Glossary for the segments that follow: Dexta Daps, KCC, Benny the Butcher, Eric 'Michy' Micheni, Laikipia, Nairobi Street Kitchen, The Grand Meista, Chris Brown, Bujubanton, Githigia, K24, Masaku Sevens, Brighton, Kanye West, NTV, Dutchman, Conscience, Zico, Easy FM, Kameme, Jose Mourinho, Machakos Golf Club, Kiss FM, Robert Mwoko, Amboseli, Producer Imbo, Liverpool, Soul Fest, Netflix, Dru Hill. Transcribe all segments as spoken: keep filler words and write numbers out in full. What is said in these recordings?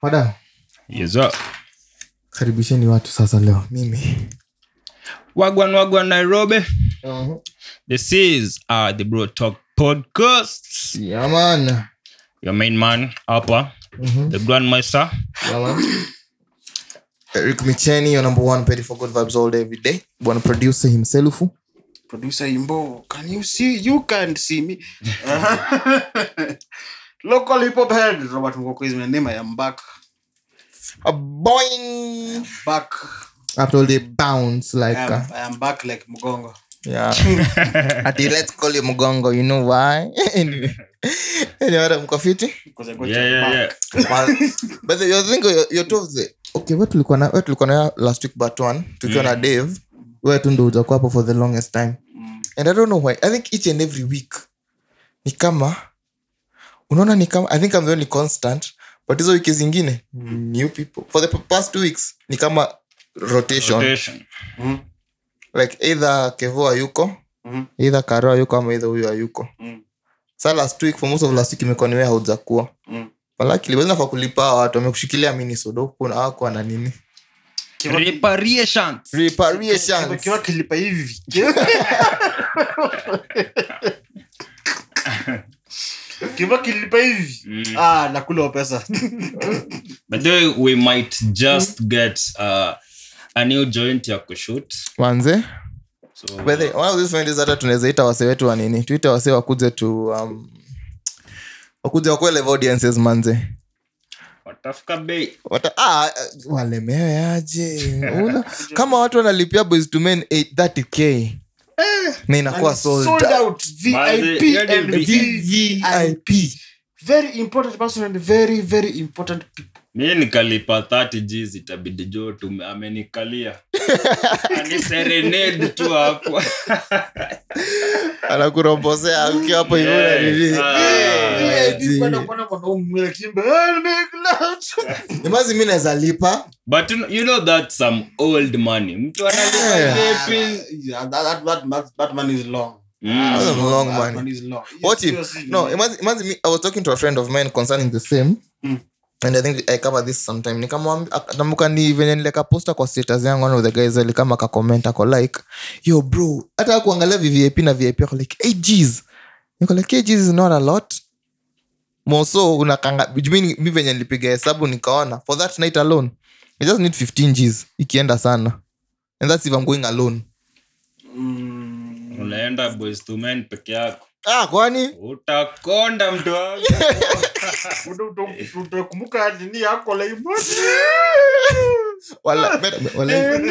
Pada. Yes up. Karibisheni watu sasa leo mimi. Wagwan wagwan Nairobi. Uh-huh. This is uh the Braw Talk Podcast. Yeah man. Your main man hapa. Mm-hmm. The Grand Meista. Yeah man. Eric 'Michy' Micheni, your number one petty for good vibes all day every day. Bwana producer himself. Producer Imbo. Can you see? You can't see me. Local hip-hop head, Robert Mwoko is my name. I am back. A boing! I am back. After all the bounce, like... I am, uh, I am back like Mugongo. Yeah. I did, let's call you Mugongo. You know why? Anyway. Any other mkafiti? Because I got yeah, you yeah, back. Yeah. Well, but the, you think you're, you're two of the... Okay, what look on what look on last week, but one, to John and Dave, where to do the kwapo for the longest time. Mm. And I don't know why. I think each and every week, Nikama... Unaona ni kama I think I'm the only constant but hizo wiki zingine mm. new people for the past two weeks ni kama rotation, rotation. Mm. Like either Kevo ayuko mm. either Karo ayuko ama either huyu ayuko mm. So last week for most of last week imekuwa niwe haujakuwa mm. Malaki liweza kwa kulipa watu wamekushikilia mini sodo kuna wako na nini reparation reparation kwa kulipa hivi Kiba kilipa hivi. Mm. Ah, nakula pesa. But then we might just get uh, a new joint ya kushoot. Wanze. So but then, one of these friends hata tunaweza ita wase wetu wa nini? Twitter wase wakuze tu um wakuze wako live audiences manze. Watafika bei. Wata ah wale mewe aje. Kama watu wanalipia Boyz two Men eight thirty k. Eh, na inakuwa sold, sold out V I P and V V I P very important person and very very important people. Mimi nikalipa thirty g's itabidi jo tu amenikalia ani serenade tu hapo ala kurombosea akiwa hapo hivyo na nini V I P kwenda kwenda kwa mwele kimbe nimazi mimi nazalipa but you know that some old money mtu analipa yeah, that that that that money is long. Mm. That's a long that money. Money is long. What if no imagine imagine me, I was talking to a friend of mine concerning the same mm. And I think I cover this sometime nikamwambia namuka ni even like a poster kwa status yangu one of the guys like kama ka comment ako like yo bro hata kuangalia V V I P na V I P ako like eight g's niko like eight g's is not a lot moso unakanga mimi mimi venye nilipiga hesabu nikaona for that night alone I just need fifteen g's ikienda sana and that's if I'm going alone mm. Unaenda Boyz two Men peke yako ah kwani utakonda mtu wangu utakumbuka nini yako laibu wala wala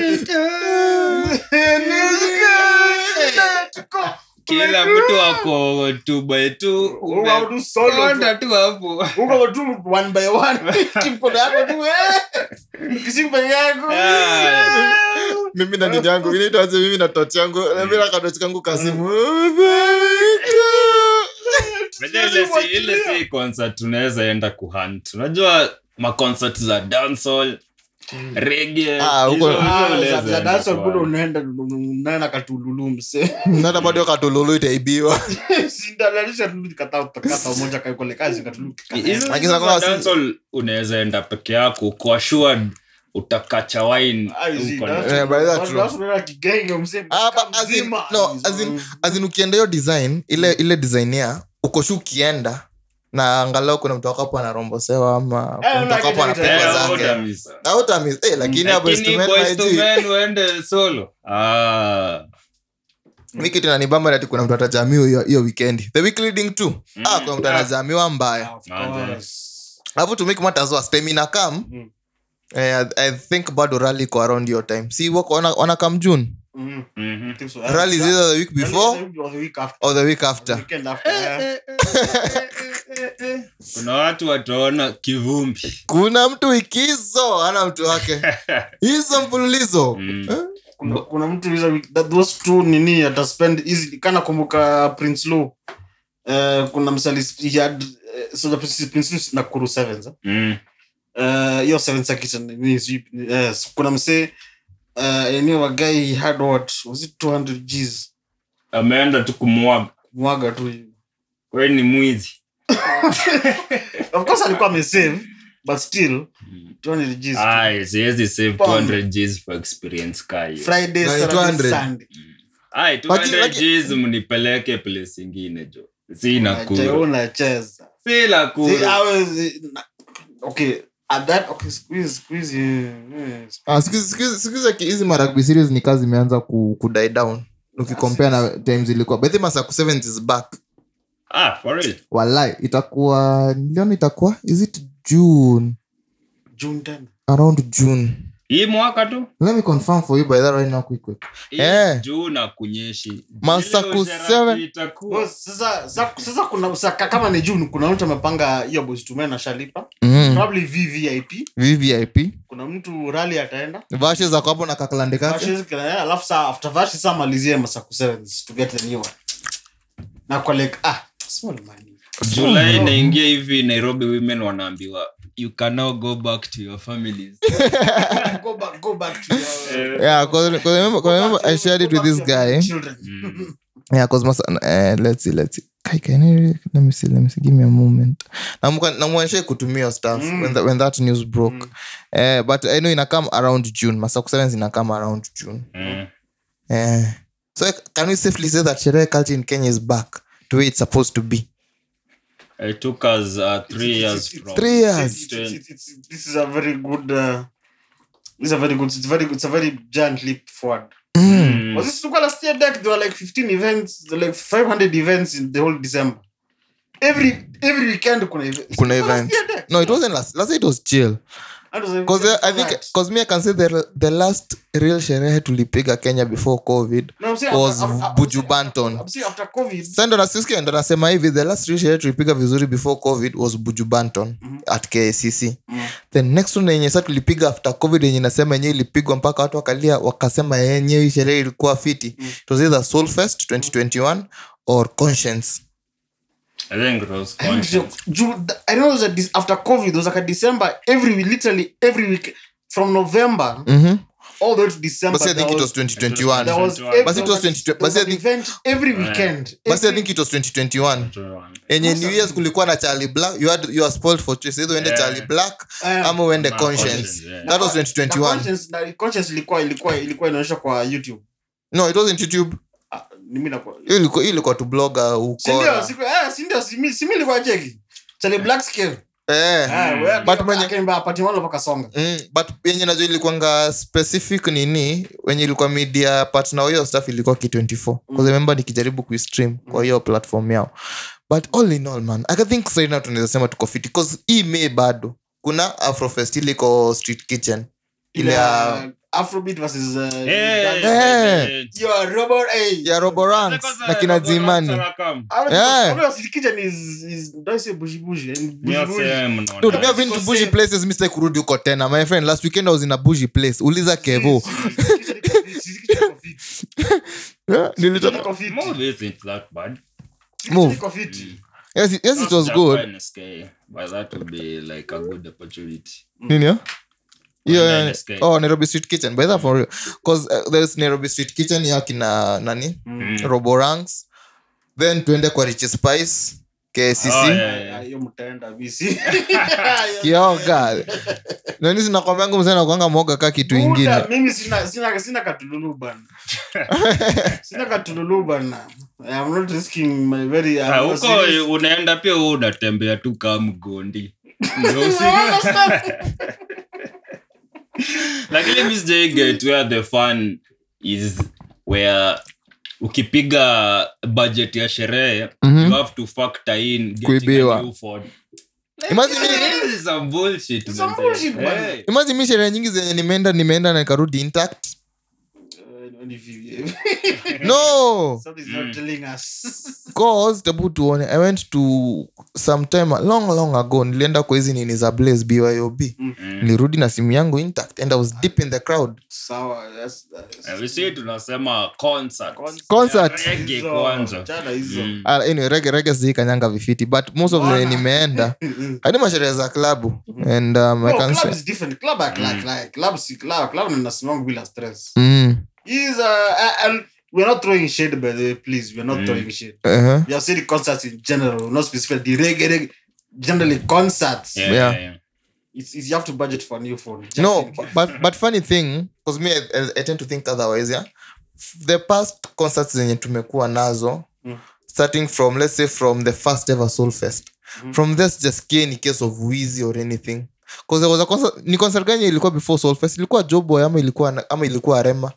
kila mtu wako two by two unaodu solo konda tu hapo uko tu one by one kimkoda yako tu eh kisimba yako mimi na ndio yangu inaitwa sasa mimi na tot yangu mimi na kadochi yangu kasimu Mendele si ile si concert tunaweza enda ku hunt. Unajua ma concert za dancehall, reggae. Ah, huko za dancehall bado unaenda unaenda katululu mse. Nata bado katululu itaibiwa. Sindalanisha tululu kata utakata moja kai kule kazi katululu. Lakini kwa dancehall unaweza enda peke yako kwa sure utakacha wine huko. Eh, by that true. Unaweza kigenge mse. Ah, azin no, azin azin ukienda hiyo design ile ile designer uko shukienda na angalau kuna mtu wakapo anarombosewa ama mtu wakapo anapenda zake au tamis eh lakini hapo Boyz two Men waende solo ah wiki tena ni bamba ati kuna mtu atajamiwa hiyo hiyo weekend the week leading to mm. Ah kuna mtu anazamiwa mbaya hapo to make matters worse stamina come mm. eh, I think bado rally kwa around your time see wako ona, ona come June Mhm. Mm-hmm. So, rally is either the week before or the week after. Or the week after. Kuna watu wataona kivumbi. Kuna mtu ikizo, ana mtu wake. Hizo mfululizo. Kuna kuna mtu hizo that those two nini ata spend easily kana kumbuka Prince Law. Eh kuna msali had so the Prince na Kuru Sevens. Mhm. Eh hiyo Sevens kitchen ni kuna mse Uh, I knew a guy he had what was it two hundred g's ameenda tu kumwaga mwaga tu wewe ni mwizi of course alikuwa amesave But still, two hundred G's. Aye, so yes, they save two hundred G's for experience car. Friday, Saturday, Sunday. Aye, two hundred G's mnipeleke place ingine jo. Si nakura. Chaona cheza. Si nakura. Si hours. Okay, at that, okay, squeeze, squeeze. Yes. Ah, squeeze, squeeze, squeeze. Like hizi maragbi series ni kazi imeanza ku, ku die down. Ukicompare na times ilikuwa. But the Masaku Sevens is back. Ah, for real. Walai, itakuwa, niliona itakuwa, is it June? June tenth. Around June. Hii mwaka tu? Let me confirm for you by that right now quick quick. Eh, June akunyeshi. Masaku seven itakuwa. Sasa sasa kuna saka kama ni June kuna mtu amepanga hiyo Boyz two Men na Shalipa. Mm. Probably V V I P. V V I P. Kuna mtu rally ataenda. Vashi za hapo na kakalande kake. Vashi zikilea alafu saa after vashi saa malizie Masaku sevens to get the new one. Na collect ah small money. July naingia hivi Nairobi women wanaambiwa you can now go back to your families. go back go back to your Yeah, cuz cuz remember, remember I shared it with this guy. Mm. Yeah, cuz uh, let's see let's see. Kai can I, let me see let me see give me a moment. Na mwanashe kutumia stuff mm. when that when that news broke. Eh mm. uh, but I know ina come around June. Masaku sevens ina come around June. Eh. Mm. Uh, so can we safely say that Sherehe culture in Kenya is back to where it's supposed to be? It took us uh, three years from three years. This is a very good. Uh, this is a very good. It's very good. It's a very giant leap forward. Mm. Was this look last year? Deck there were like fifteen events, like five hundred events in the whole December. Every every weekend, kuna event. Kuna event. No, it wasn't last. Last year it was chill. Because I think, because me I can say the the last real sherehe tulipiga Kenya before COVID no, was Bujubanton. I'm saying after COVID. Sando na sisi ndo nasema hivi the last real sherehe tulipiga vizuri before COVID was Bujubanton mm-hmm. at K C C. Mm-hmm. The next one yenye sasa tulipiga after COVID yenye nasema yenye ilipigwa mpaka watu wakalia wakasema yenye sherehe ilikuwa fiti. Mm-hmm. It was either Soul Fest twenty twenty-one or Conscience. I think it was Conscience. I know that this, after COVID, it was like a December, every literally every week, from November, mm-hmm. all the way to December. But I think was, it was twenty twenty-one. There was, every, but it was twenty twenty-one. But I think event every weekend. But I think it was twenty twenty-one. And in New Year's, kulikuwa na Charlie Black. You had you are spoiled for choice. Either wende Charlie Black, ama wende Conscience. That was twenty twenty-one. Conscience, Conscience ilikuwa ilikuwa ilikuwa inaonyesha kwa YouTube. No, it wasn't YouTube. Nimina kwa ilikuwa ilikuwa tu blogger huko. Sindio siku eh sindio simi simi ilikuwa cheki. Chale black scale. Eh. But mwenye kamba patimalo pakasonga. Mm, but yenye nazo ilikuwa nga specific nini wenye ilikuwa media partner hiyo stuff ilikuwa K twenty-four. Mm. Cuz remember nikijaribu ku stream kwa hiyo platform yao. But all in all man, I think right now tunaweza sema tuko fit cuz hii May bado kuna Afrofest iliko Street Kitchen. Ile yeah. Afrobeat versus uh, hey, hey. Your Robert A. Your Roborans na kina Zimani. Yeah. Robert Street Kitchen is is don't say bougie bougie. Dude, we have been to bougie places Mister Kurudi uko tena. My friend, last weekend I was in a bougie place. Uliza Kevo. Yeah, nilitoka coffee. Move isn't that bad. Move. Coffee. Yes, it, yes it was good. But that would be like a good opportunity. Nini? Yeah, yeah. Oh, Nairobi Street Kitchen. By that for real. Because uh, there's Nairobi Street Kitchen. Yaki na nani? Mm. Roboranks. Then tuende kwa Rich Spice. K C C. Oh, yeah, yeah. Yo, God. Nani sinakwambiangu msana na kuanga mwoga kaki tu ingine. Mimi sina, sina, sina katululu bana. Sina katululu bana. I'm not risking my very... Ha, huko unaenda pia uda tembea tu kama gondi. No, sina. Like let me say get where the fun is where ukipiga budget ya sherehe mm-hmm. you have to factor in getting a new phone. Imagine this is some bullshit. Some bullshit. Hey. Imagine mi sherehe nyingi zenye nimeenda nimeenda na karudi intact. No. Something's not telling us. Cause tabu tuone I went to some time long long ago nilienda kwa hizi nini za Blaze B Y O B. Mm-hmm. Nilirudi na simu yangu intact and I was deep in the crowd. Sawa, that's that. We say tunasema concert. Concert. Reggae kwanza. Jana hizo. Anyway, reggae reggae si kanyanga vifiti but most of the nimeenda. Hadi masherehe za club and um, I can say club is different club like like club si club club na simama bila stress. Mm. Is uh we're not throwing shade by the way, please we're not mm. throwing shade. Uh-huh. We have said concerts in general, not specifically the reggae, reggae generally concerts. Yeah. yeah. yeah. It's, it's you have to budget for a new phone. No, but but funny thing, because me, I, I tend to think otherwise, yeah? The past concerts zenye tumekuwa nazo, mm. starting from, let's say, from the first ever Soul Fest, mm. from this just came in case of wheezy or anything. Because there was a concert, ni concert gani ilikuwa before Soul Fest, ilikuwa Joboy ama ilikuwa, ama ilikuwa Rema.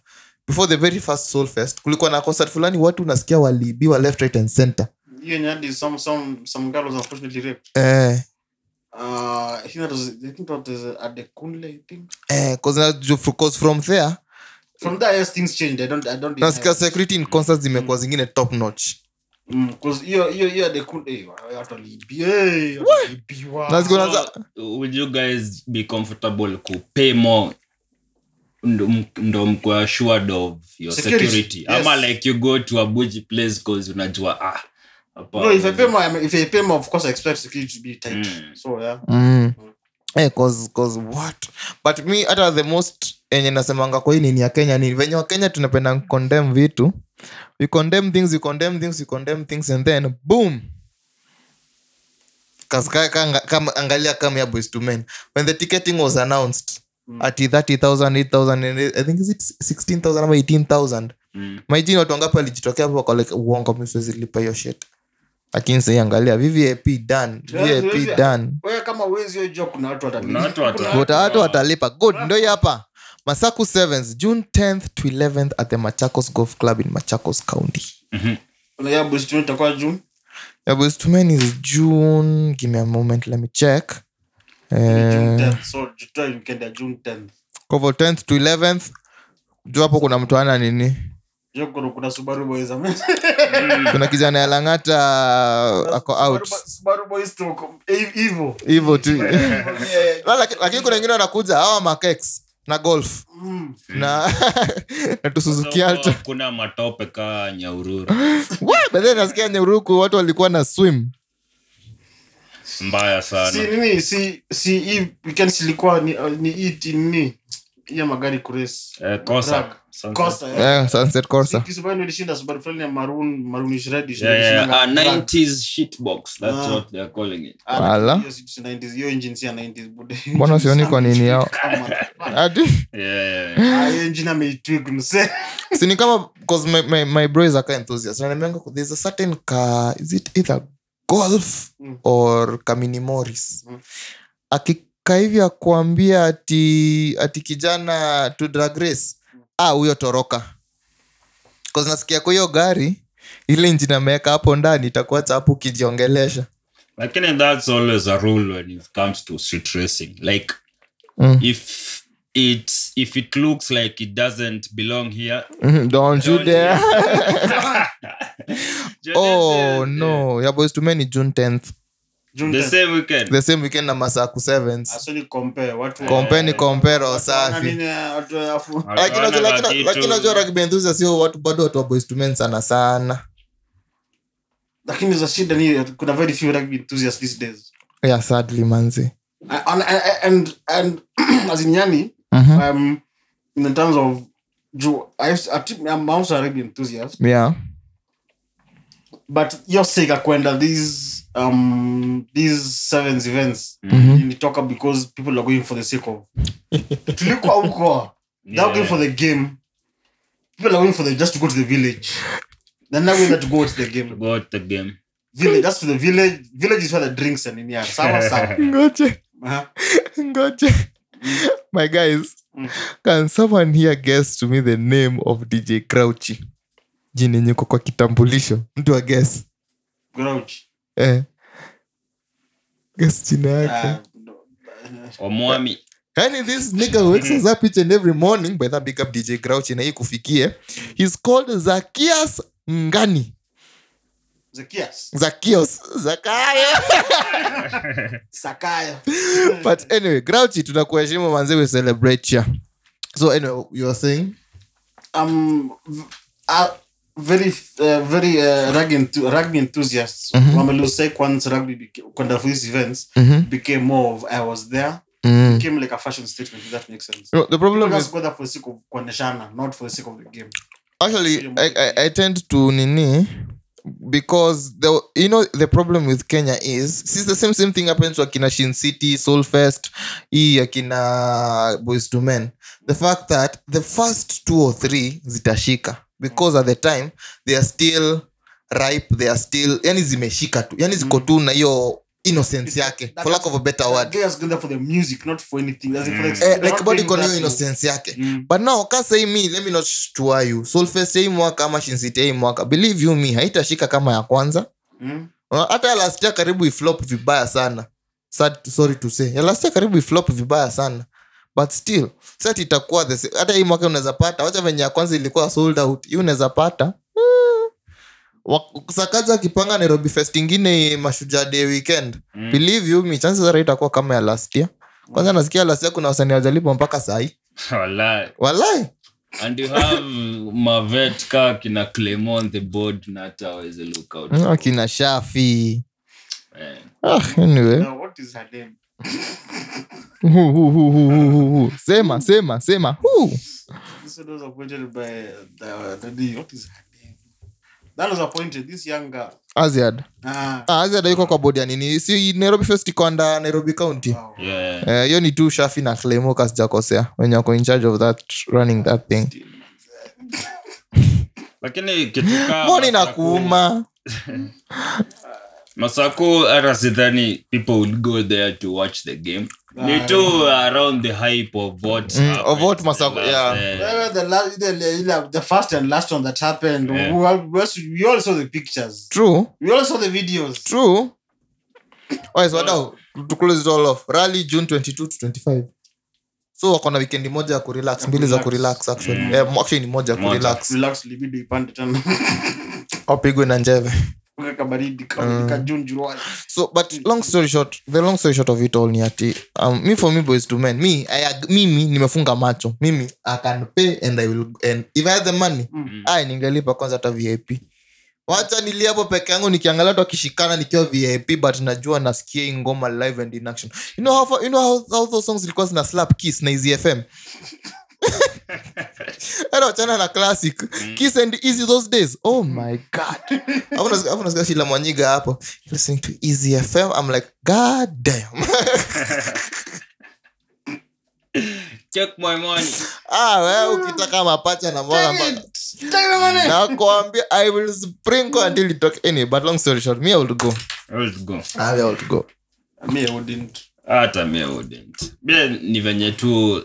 Before the very first Soul Fest, kulikuwa na concert fulani, watu unasikia walibiwa left, right and center. Yeah, yeah, some, some, some girls unfortunately raped. Eh. Uh, I think that was, I think that was at the Kunle, I think. Eh, because from there, from there, yes, things changed. I don't, I don't. Nasikia security in concerts zimekuwa mm. zingine top notch. Because mm, you, you, you at the Kunle, actually, yeah, what? Let's go. So, would you guys be comfortable to pay more? Ndo mko assured of your security. security. Yes. Ama like you go to a bougie place because unajua ah. No, if I pay more, if I pay more, of course I expect security to be tight. Mm. So yeah. Mm. Mm. Yeah, cause, cause what? But me, at the most, enye nasemanga kwa hii ni ya Kenya ni venye wa Kenya tunapenda condemn vitu. We condemn things, we condemn things, we condemn things, and then boom. Cause kaka kama angalia kama ya Boyz two Men. When the ticketing was announced mm. at thirty thousand, eight thousand, and I think is it sixteen thousand or eighteen thousand. Mm. My jina watu wangapi walijitokea hapo kwa like uongo msiwezi lipa hiyo shit. Lakini sasa angalia V V I P done, V V I P done. Wewe kama uwezi hiyo joke na watu watalipa. Na watu watalipa. Good, ndio hapa. Masaku Sevens June tenth to eleventh at the Machakos Golf Club in Machakos County. Mhm. Kuna ya Boyz two Men itakuwa June. Ya Boyz two Men is June. Give me a moment, let me check. Uh, June tenth, so June tenth you can the June tenth. Cover tenth to eleventh. Juu hapo kuna mtu ana nini? Joko kuna Subaru Boys ame. Kuna kijana alangata ako out. Subaru Boys to evil. Evil tu. Lakini kuna wengine wanakuja hawa Makex na golf. Mm. Na na Suzuki Alto. Kuna matope ka Nyaururu. Wewe baadaye nasikia Nyaururu watu walikuwa na swim. Mbaya sana. Si nini si si if we can silikuwa ni ni iti ni ya magari kures. Eh Cossack. Corsa, yeah. yeah, sunset Corsa. This is when we shinda Subaru friendly maroon, maroonish reddish. Yeah, yeah. Uh, nineties shitbox. That's ah. what they are calling it. Ala. Yes, it's nineties. Your engine is nineties bude. Mbona sioni kwa nini yao? Adi. Yeah, yeah. Your engine may tweak mse. Sini kama because my my my bro is a car enthusiast. And I remember there's a certain car, is it either Golf mm. or Kamini Morris. Mm. Akika hivi akuambia ati ati kijana to Drag Race. Ah, huyo toroka. Cause nasikia kwa hiyo gari, ile engine ameweka hapo ndani itakuwa hapo kijiongelesha. Lakini that's always a rule when it comes to street racing. Like mm. if it's if it looks like it doesn't belong here, mm-hmm. don't you dare. Oh no, ya Boyz two Men June tenth. June the tenth. Same weekend. The same weekend na Masaku Sevens. Asoni compare watu. Compare ni compare osafi. Mimi watu yafu. Lakini lakini lakini najua rugby enthusiasts sio watu bado watu wa Boyz two Men sana sana. Lakini za shida ni kuna very few rugby enthusiasts these days. Yeah, sadly manzi. And and and as in yani mm-hmm. um in terms of I I'm also a rugby enthusiast. Yeah. But you're saying akwenda these um these sevens events mm-hmm. in the talker because people are going for the sake of tulikuwa huko they're going for the game, people are going for the just to go to the village, they're not going to go to the game to go to the game village, that's to the village village is for the drinks and in yeah sawa sawa ngoje ngoje my guys mm. can someone here guess to me the name of D J Crouchy jina nyoko kwa kitambulisho mtu wa guess Crouchy. Eh. Guess jina yake. Omwami. Any this nigga wakes up each and every morning by that big up D J Crouchy na ikufikie. He's called Zacchaeus Ngani. Zacchaeus. Zacchaeus. Zakaya. Zakaya. But anyway, Crouchy tunakuheshimu manze we celebrate ya. So anyway, you were saying um uh, very uh, very uh, rugby, enth- rugby enthusiasts wamelusai mm-hmm. once rugby became, when these events mm-hmm. became more of I was there mm-hmm. became like a fashion statement, if that makes sense. No, the problem is go there for the sake of koneshana, not for the sake of the game. Actually, so I, I I tend to nini Because, the you know, the problem with Kenya is, since the same same thing happens to Akina Shin City, Soul Fest, Akina Boyz two Men, the fact that the first two or three zitashika, because at the time, they are still ripe, they are still, yani zimeshika tu, yani ziko tu na hiyo innocence yake, for lack of a better word. They are going there for the music, not for anything. That's mm. it for eh, like, body got no innocence yake. Mm. But now, can't say me, let me not tour you. Soul Fest, say mwaka, ama Shin City, mwaka. Believe you me, haitashika kama ya kwanza. Mm. Hata last year karibu iflop vibaya sana. Sad, sorry to say. Last year karibu iflop vibaya sana. But still, set itakuwa the same. Hata hii mwaka unaweza pata. Wacha venye ya kwanza ilikuwa sold out. Hii unaweza pata. Wakasakaza kipanga Nairobi Fest ingine Mashujaa Day weekend. Mm. Believe you me, chances are itakuwa kama ya last year. Kwanza nasikia last year kuna wasanii wajalipo mpaka saa hii. Wallahi. Wallahi. And you have Mavetka kina Clemon the board na hata waweze look out. Mm, kina Shafi. Man. Ah, anyway. Now what is her name? Hu hu hu hu hu. Sema sema sema. Hu. This was appointed by the daddy. What is her name? That was appointed this young girl. Aziad. Ah. Ah, Aziad yuko kwa bodi ya nini? Si Nairobi Fest iko under Nairobi County. Wow. Yeah. Eh, hiyo ni tu Shafi na Clemo kasijakosea. When you are in charge of that running that thing. Lakini kituka Mbona inakuuma? Masaku Arasidhani, people would go there to watch the game. They too uh, around the hype of what mm, happened. Of what Masaku, the last, yeah. Uh, the, last, the, the, the first and last one that happened. Yeah. We, all, we all saw the pictures. True. We all saw the videos. True. Alright, so now, to close it all off, rally June twenty-second to twenty-fifth. So wako na weekend moja ya kurelax, mbili za kurelax actually. Mm. Eh, actually ni moja ya kurelax. Relax, libido ipande tena. Opigwe na njeve. Mm. So, but long story short, the long story short of it all ni ati, um, me for me Boyz two Men, me, I, mimi, nimefunga macho, mimi, I can pay and I will, and if I had the money, mm-hmm. I ningelipa kwanza hata V I P. Wacha niliapo peke yangu nikiangalia watu wakishikana nikiwa V I P, but najua nasikia ngoma live and in action. You know how, you know how, how those songs zilikuwa zina slap Kiss na Easy F M? Hello, chana na classic. Mm. Kiss and Easy those days. Oh my God. I want to I want to see Lamwanyiga hapo. Listening to Easy F M. I'm like, God damn. Check my money. Ah, wewe ukitaka mapacha na mwana mbaya. Check my money. Na kuambia I will sprinkle until you talk any, but long story short, me I will go. I will go. I will go. Me I wouldn't. Hata me I wouldn't. Bila ni venye tu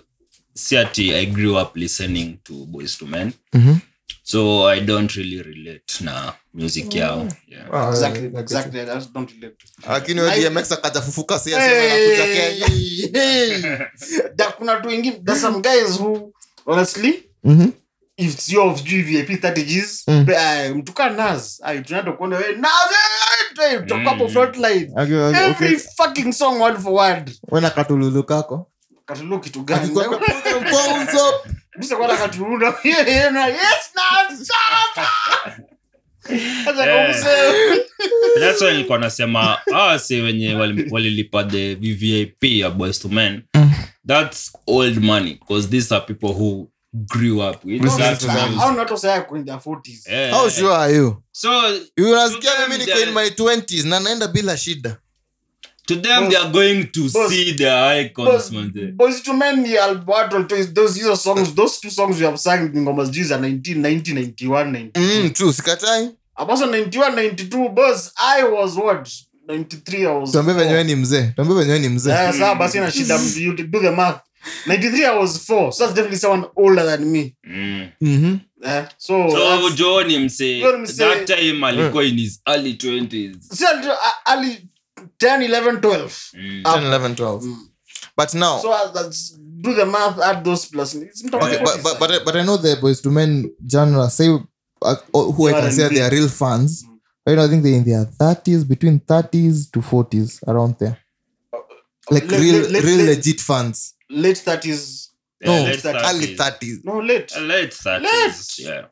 Siati, I grew up listening to Boyz two Men. Mm-hmm. So I don't really relate na music yao. Yeah. Wow, exactly, yeah, exactly. I just don't relate. Lakini wewe D M X akajafufuka sasa na kuja Kenya. Da kuna tu ingine, there's some guys who honestly, mm-hmm. if it's your V I P strategies, mtuka Naz, I do not know wewe Naz. Talk up front line. Every fucking song word for word. Wewe nakatululukako. Katulu kitu gani? Phones up. Mse kwa katuluna. Yes, now stop. That's why nilikuwa nasema ah si wenye walilipa the V V I P ya Boyz two Men. That's old money because these are people who grew up with that. I'm not saying in their forties. Yeah. How sure are you? So you unasikia mimi niko in my twenties na naenda bila shida. To them, both, they are going to both, see their icons. Boyz two Men, those these are songs. Those two songs we have sang in Gomas G's are nineteen ninety, ninety-one, ninety-two. Mm, true, sikatai. About ninety-one, ninety-two, boss, I was what? ninety-three, I was. Tumbe venyewe ni mzee. Tumbe venyewe ni mzee. Yeah, sasa basi na shida, you do the math. ninety-three, I was four. So that's definitely someone older than me. Mm. Mm-hmm. Yeah. So, so John mse, that time alikuwa in his early twenties. So, early ten, eleven, twelve. Mm. Um, ten, eleven, twelve. Mm. But now... So uh, that's, do the math, add those plus. It's not okay, but, but, but, but I know the Boyz two Men genre, say, uh, who yeah, I can say they are real fans. Mm. Right now I think they're in their thirties, between thirties to forties, around there. Uh, like late, real late, real late, legit fans. Late thirties. Yeah, no, late thirties. Early thirties. No, late. Uh, late thirties. Late. Yeah.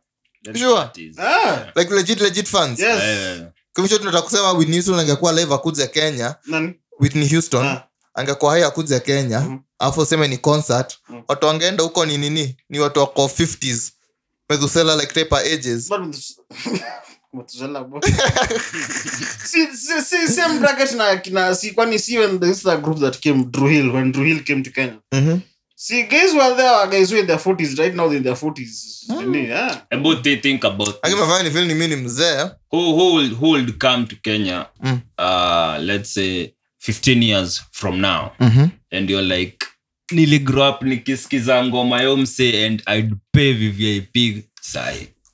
Late sure. thirties. Ah. Yeah. Like legit, legit fans. Yes. Yeah, yeah. Kimisho tunataka kusema Whitney Houston angekuwa live akuja Kenya. Nani? Whitney Houston ah. angekuwa hai akuja Kenya, mm-hmm. afu sema ni concert, mm-hmm. watu wangeenda huko ni nini? Ni watu wako fifties. Mezusela like type ages. see, see, see, same bracket na kina see kwani see when this is the group that came Dru Hill when Dru Hill came to Kenya. Mm-hmm. See, guys were there, guys were in their forties. Right now, they're in their forties. Mm. Yeah. And what they think about I this. Feel who, who, will, who will come to Kenya, mm. uh, let's say, fifteen years from now? Mm-hmm. And you're like, Nili grew up, nikiskizango, my home say, and I'd pay V V I P.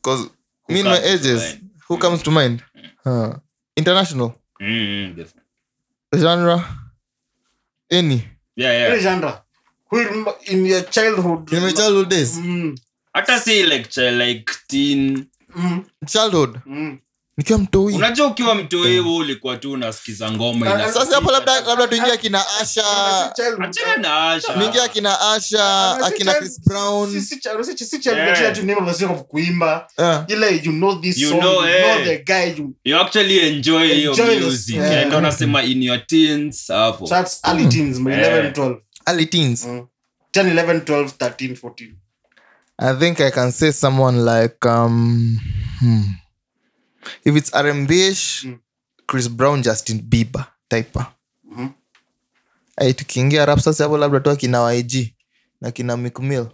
Because me and my ages, who comes to mind? Uh, international. Mm, definitely. Genre? Any? Yeah, yeah. Genre? Who in your childhood? In my childhood days. Mm. Ata say like child, like teen. Mm. Childhood. Mm. Nikiwa mtoi. Unajua ukiwa mtoi wewe ulikuwa tu unasikiza ngoma ina. Sasa hapo labda labda tuingia kina Asha. Achana na Asha. Ningia kina Asha, akina Chris Brown. Si si si si challenge tu name unasema kuimba. Ile you know this song, you know the guy you. You actually enjoy your music. And unasema in your teens hapo. That's early teens, eleven twelve. Early teens. Mm. ten, eleven, twelve, thirteen, fourteen. I think I can say someone like, um, hmm. if it's R and B-ish, mm. Chris Brown, Justin Bieber, type. Mm-hmm. Hey, tukiingia rap sasa hapo labda tu akina Y G na kina Meek Mill.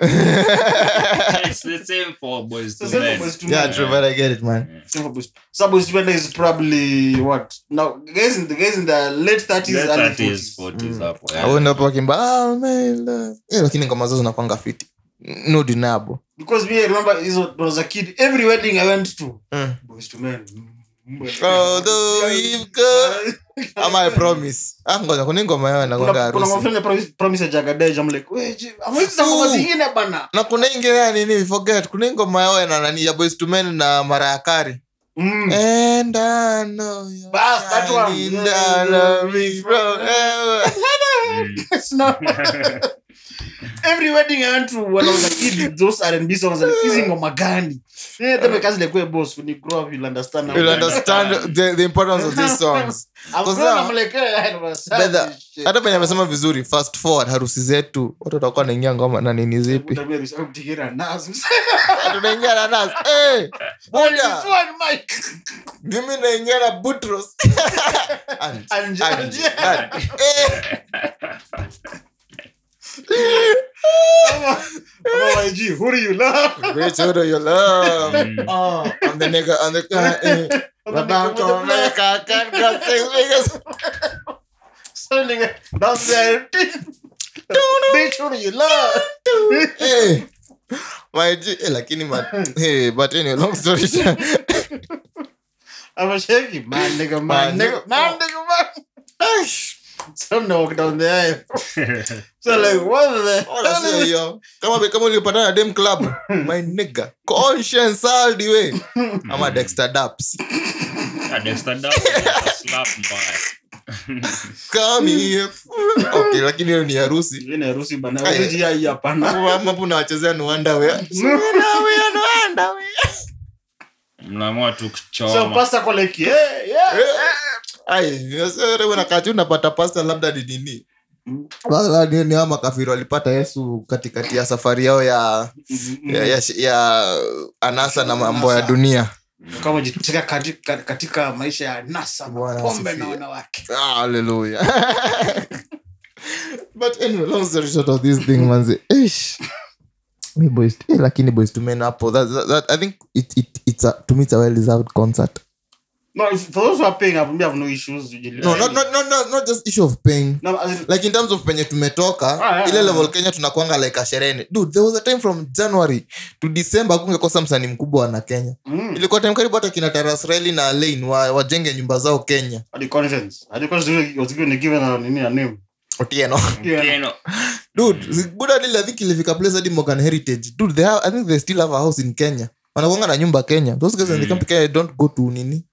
It's the same for Boyz two Men. Yeah, true, but I get it, man. Same for Boyz. So Boyz two Men is probably what? Now, guys in the guys in the late thirties, early forties. forties up. I wonder if talking about oh man, yeah, lakini ngoma zozo na kwanga fiti. No deniable. Because me, I remember, when I was a kid, every wedding I went to, mm. Boyz two Men. Although we've got, am I promise? I'm gonna go and go my own. I'm gonna promise. Promise a jagadeja. I'm like, wait, I'm going to go see you now. Na kuna ingine nini? Forget. Kuna ingo my own. Na ni ya Boyz two Men na Marakari. And I know you. Bas, that one. I love me forever. It's not. Every wedding I went to when I was a kid, those R and B songs are kissing on Magani. Yeah, then because like, boss, when you grow up, you'll understand. You'll understand the, the importance of these songs. I'm, grown, I'm like, hey, I understand this shit. Hata penye amesema vizuri, fast forward, harusi zetu, watu watakuwa wanaingia ngoma na nini zipi. Tunaingia na nazi. Eh, boya. Mimi naingia na Butros. Anje. Anje. Eh. Oh, Y G, who do you love? Which who do you love? Oh, I'm the nigga on the car. I'm about to make a cat got six fingers. So nigga, that's the bitch who do you love? Hey, my G, like any man. Hey, but anyway, long story short, I'm a shaky man, nigga, man, nigga, man, nigga, man. So knock down there. So like what the hell is this? Yo, come on, come on, you partner damn club, my nigga. Conscience all the way. I'm a Dexta Daps. A Dexta Daps slap boy. Come here. Okay, lakini hiyo ni harusi. Ni harusi bana. Wewe ya ya pana. Mama puna wachezea no underwear. No underwear, no underwear. Mnaamua tu kuchoma. So pasta kwa like eh yeah. Ai, sasa wewe unakati unapata pasta labda ni nini? Wala ni ni ama kafiri walipata Yesu katikati ya safari yao ya ya, ya, ya anasa na mambo ya dunia. Kama jitokea katika, katika maisha ya anasa, pombe na wanawake. Hallelujah. But anyway, long story short of this thing, manze. Ish. Me boys, lakini Boyz two Men hapo. That, that, that I think it it it's a, to me it's a well deserved concert. No, for those who are paying, I have no issues. No, not not not not not just issue of paying. No, as in, like in terms of penye tumetoka, ah, yeah, ile level yeah. Kenya tunakuanga like a Sherehe. Dude, there was a time from January to December kungekosa msanii mkubwa na Kenya. Mm. Ilikuwa time karibu hata kina Tarasreli na Alain wa wajenge nyumba zao Kenya. At the Conscience. At the Conscience was given given a name. Otieno. Otieno. Dude, Buda lile I think ilifika place hadi Morgan Heritage. Dude, they have I think they still have a house in Kenya. Wanakuanga na nyumba Kenya. Those guys when they come to Kenya don't go to nini.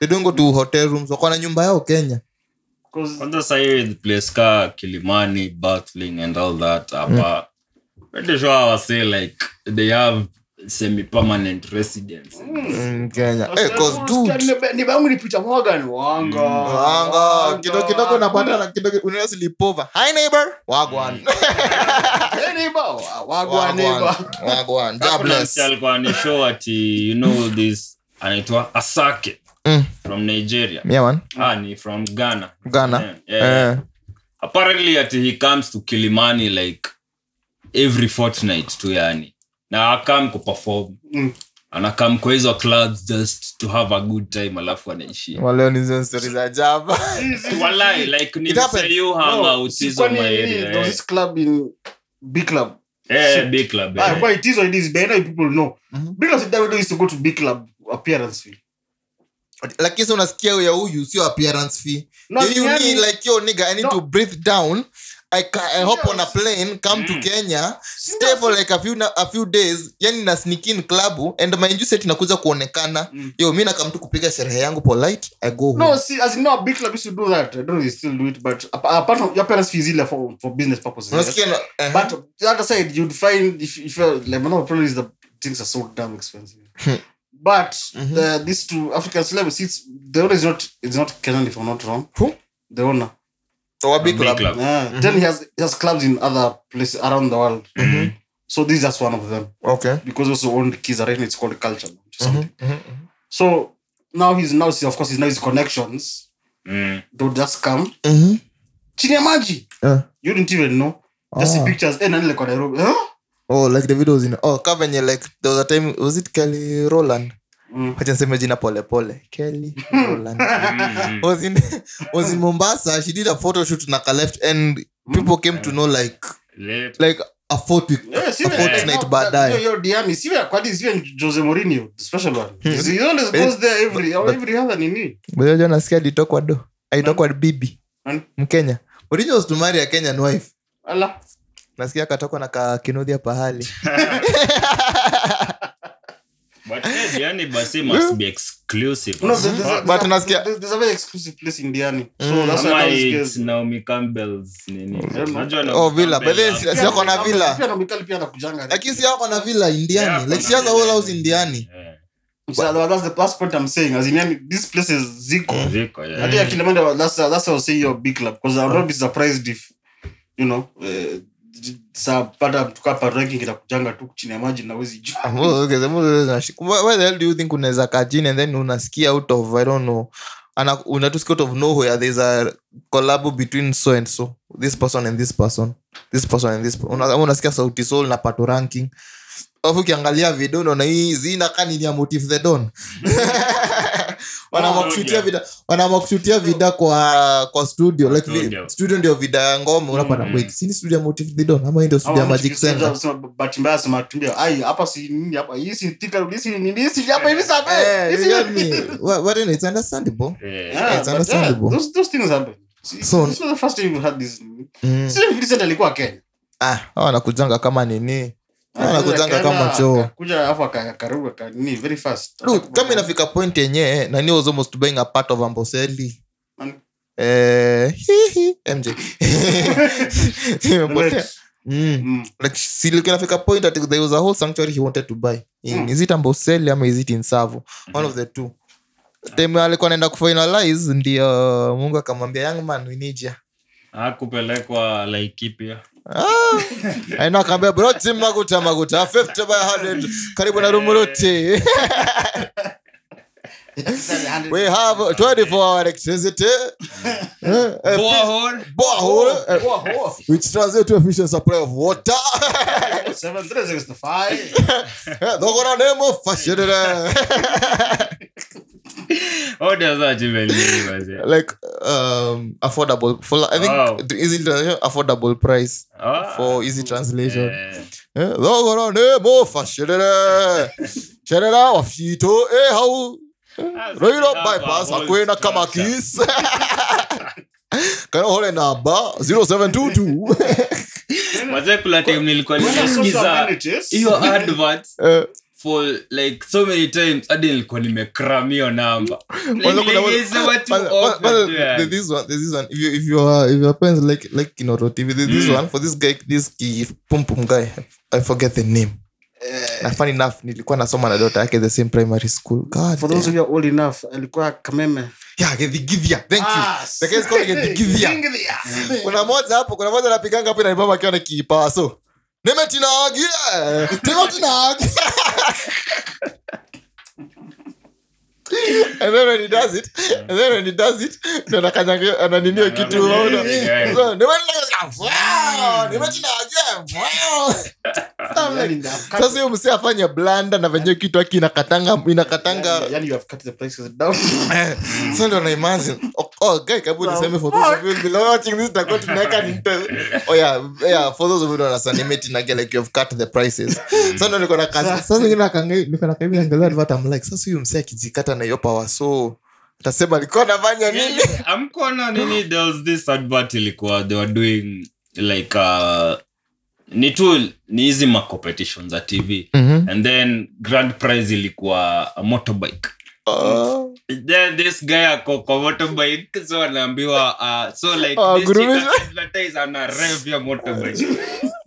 They don't go to hotel rooms. Wako na nyumba yao Kenya. Because on the side place ka Kilimani, Bathling and all that. Apa. When they show I say like they have semi-permanent residence in Kenya. Mm, eh, cause dude. Ni bangu ni picha Morgan wanga. Wanga. Kidogo kidogo napata kidogo unaweza sleepover. Hi neighbor. Wagwan. Hey neighbor. Wagwan neighbor. Wagwan. God bless. Alikuwa ni show at you know this anaitwa Asake mm. from Nigeria. Yeah man. Ah ni from Ghana. Ghana. Yeah. yeah, yeah. Uh. Apparently at he comes to Kilimani like every fortnight to yani. Na akam kuperform. Mm. Anakam kwa hizo clubs just to have a good time alafu anaishia. Wale ni zone stories za Java. Walai like ni say you hang out hizo my area. There's this club in Big Club. Yeah, Big Club. Yeah. Ah, but it is or it is better people know. Mm-hmm. Because they used to go to Big Club appearance fee. Like hizo unasikia ya huyu sio appearance fee. No, you need any... like yo nigga I need no. to breathe down. I ca- I hop on a plane, come mm. to Kenya, stay for like a few na- a few days, yani na sneak in club and my injury set inakuja kuonekana. Mm. Yo mimi nakam tu kupiga sherehe yangu polite, I go home. No, see as in no Big Club used to do that. I don't know if they still do it but apart from your parents fees ile for for business purposes. No, yes. uh-huh. But the other side you'd find if if you're like no problem is the things are so damn expensive. But mm-hmm. the, these two African celebrities, it's, the owner is not it's not Kenyan if I'm not wrong. Who? The owner. So a big, a big club. club. Yeah. Mm-hmm. Then he has he has clubs in other places around the world. Mm-hmm. So this is just one of them. Okay. Because also owned Kiss Arena, it's called Culture. Something. Mm-hmm. Mm-hmm. So now he's now of course he's now his connections. Mm. They'll just come. Mm-hmm. Chinyamaji. Yeah. You didn't even know. Ah. Just see pictures. And then like on Nairobi. Huh? Oh, like the videos in oh Kavanya, like there was a time was it Kelly Rowland? Mm. Hacha niseme jina pole pole. Kelly Rowland. Mm. was in was in Mombasa. She did a photo shoot na ka left and mm. people came yeah. to know like Late. like a photo yeah, a fortnight baadaye. Yo yo Diani, see where kwani see Jose Mourinho, the special one. He always goes there every but, every other nini. Bado jana sikia ditokwa do. Aitokwa bibi. Mkenya. Mourinho was to marry a Kenyan wife. Allah. Nasikia katokwa na ka kinodhia pahali. But hey, Diani Basi must be exclusive. No, there's, there's, but nasikia there's, there's a very exclusive place in Diani. So mm. that's why it's Naomi Campbell's nini. Najua oh villa, but then sio kona villa. Pia na mikali pia na kujanga. Lakini sio kona villa in Diani. Like she has a whole house in Diani. Yeah. So that's the last point I'm saying. As in this place is Zico. Zico, yeah. I think Kilimani that's that's how I say your big club because I would not be surprised if you know uh, sa baada tukapa ranking inakujanga tu chini ya maji na wezi juu. Okay, where the hell do you think unaweza kaa chini and then unasikia out of I don't know ana unatusikia out of nowhere there's a collab between so and so this person and this person this person and this una unasikia sauti soul na pato ranking afu kiangalia video unaona hii zina kani ni ya motive the don. Wanawakuchutia vida wanawakuchutia vida kwa kwa studio like studio, studio ndio vida ngoma unapata mm. wait si studio motive they don't ama ndio studio magic center bahati mbaya sana tumbia ai hapa si nini hapa hii si tika lisi ni lisi hapa hivi sabe hivi yani what is it understandable yeah. Yeah, it's understandable yeah, those those things happen see, so this was the first time we had this mm. see recently alikuwa Kenya ah wanakujanga kama nini ana kujanga kama choo kuja afa akaruka ka ni very fast kama inafika point yenyewe na ni was almost being a part of Amboseli eh mj nimepotea mm like still kana fika point that there was a whole sanctuary he wanted to buy in mm. is it Amboseli ama is it in Savo one of the two time alikuwa anaenda kufinalize ndio Mungu akamwambia young man we need you akupelekwa Laikipia ah aina kambia bro timu makuta makuta fifty by one hundred karibu na rumuroti we have twenty-four hour electricity borehole borehole which translates to efficient supply of water seven three six five dogora nemo fashedera oh there's that even like um affordable for I think oh. is it affordable price oh. for easy translation yeah. Yeah. dogora nemo fashedera shedera of shito eh how Royal bypass akwenda kama Kiss. Kana hole na ba zero seven two two. Mazekula time nilikuwa nisikiza hiyo adverts for like so many times hadi nilikuwa nimekramia namba. This one this one if you if you are if your parents like like you know T V this mm. one for this guy this pum pum guy I forget the name. Uh, na funny enough nilikuwa nasoma na daughter yake the same primary school god for those of you old enough alikuwa kameme yeah Githigia thank you the guys called Githigia kuna moja hapo kuna moja anapiganga hapo na baba akiona kipawa so nemeti naagi nemeti naagi And then when he does it, and then when he does it, no nakanyanga ananinio kitu hapo. So, no one like wow, imagine again. Wow. Stop like that. Sasa hiyo msee afanye blunder na venye kitu hiki inakatanga inakatanga. Yaani you have cut the prices down. So no na imagine. Oh, guy, kabudi sema for those of you who are watching this that got nakana intel. Oh yeah, yeah, for those of you who are animating again like you have cut the prices. So no niko na kaza. Sasa nginakanga niko na kabila angalia what I'm like. Sasa hiyo msee kijikata na hiyo power so atasema alikuwa anafanya nini? Amkona nini? There was this advert ilikuwa they were doing like uh ni tool ni hizi ma competitions za T V mm-hmm. and then grand prize ilikuwa a motorbike. Uh, then this guy ako kwa motorbike so anaambiwa uh, so like uh, this advertise ana rev ya motorbike.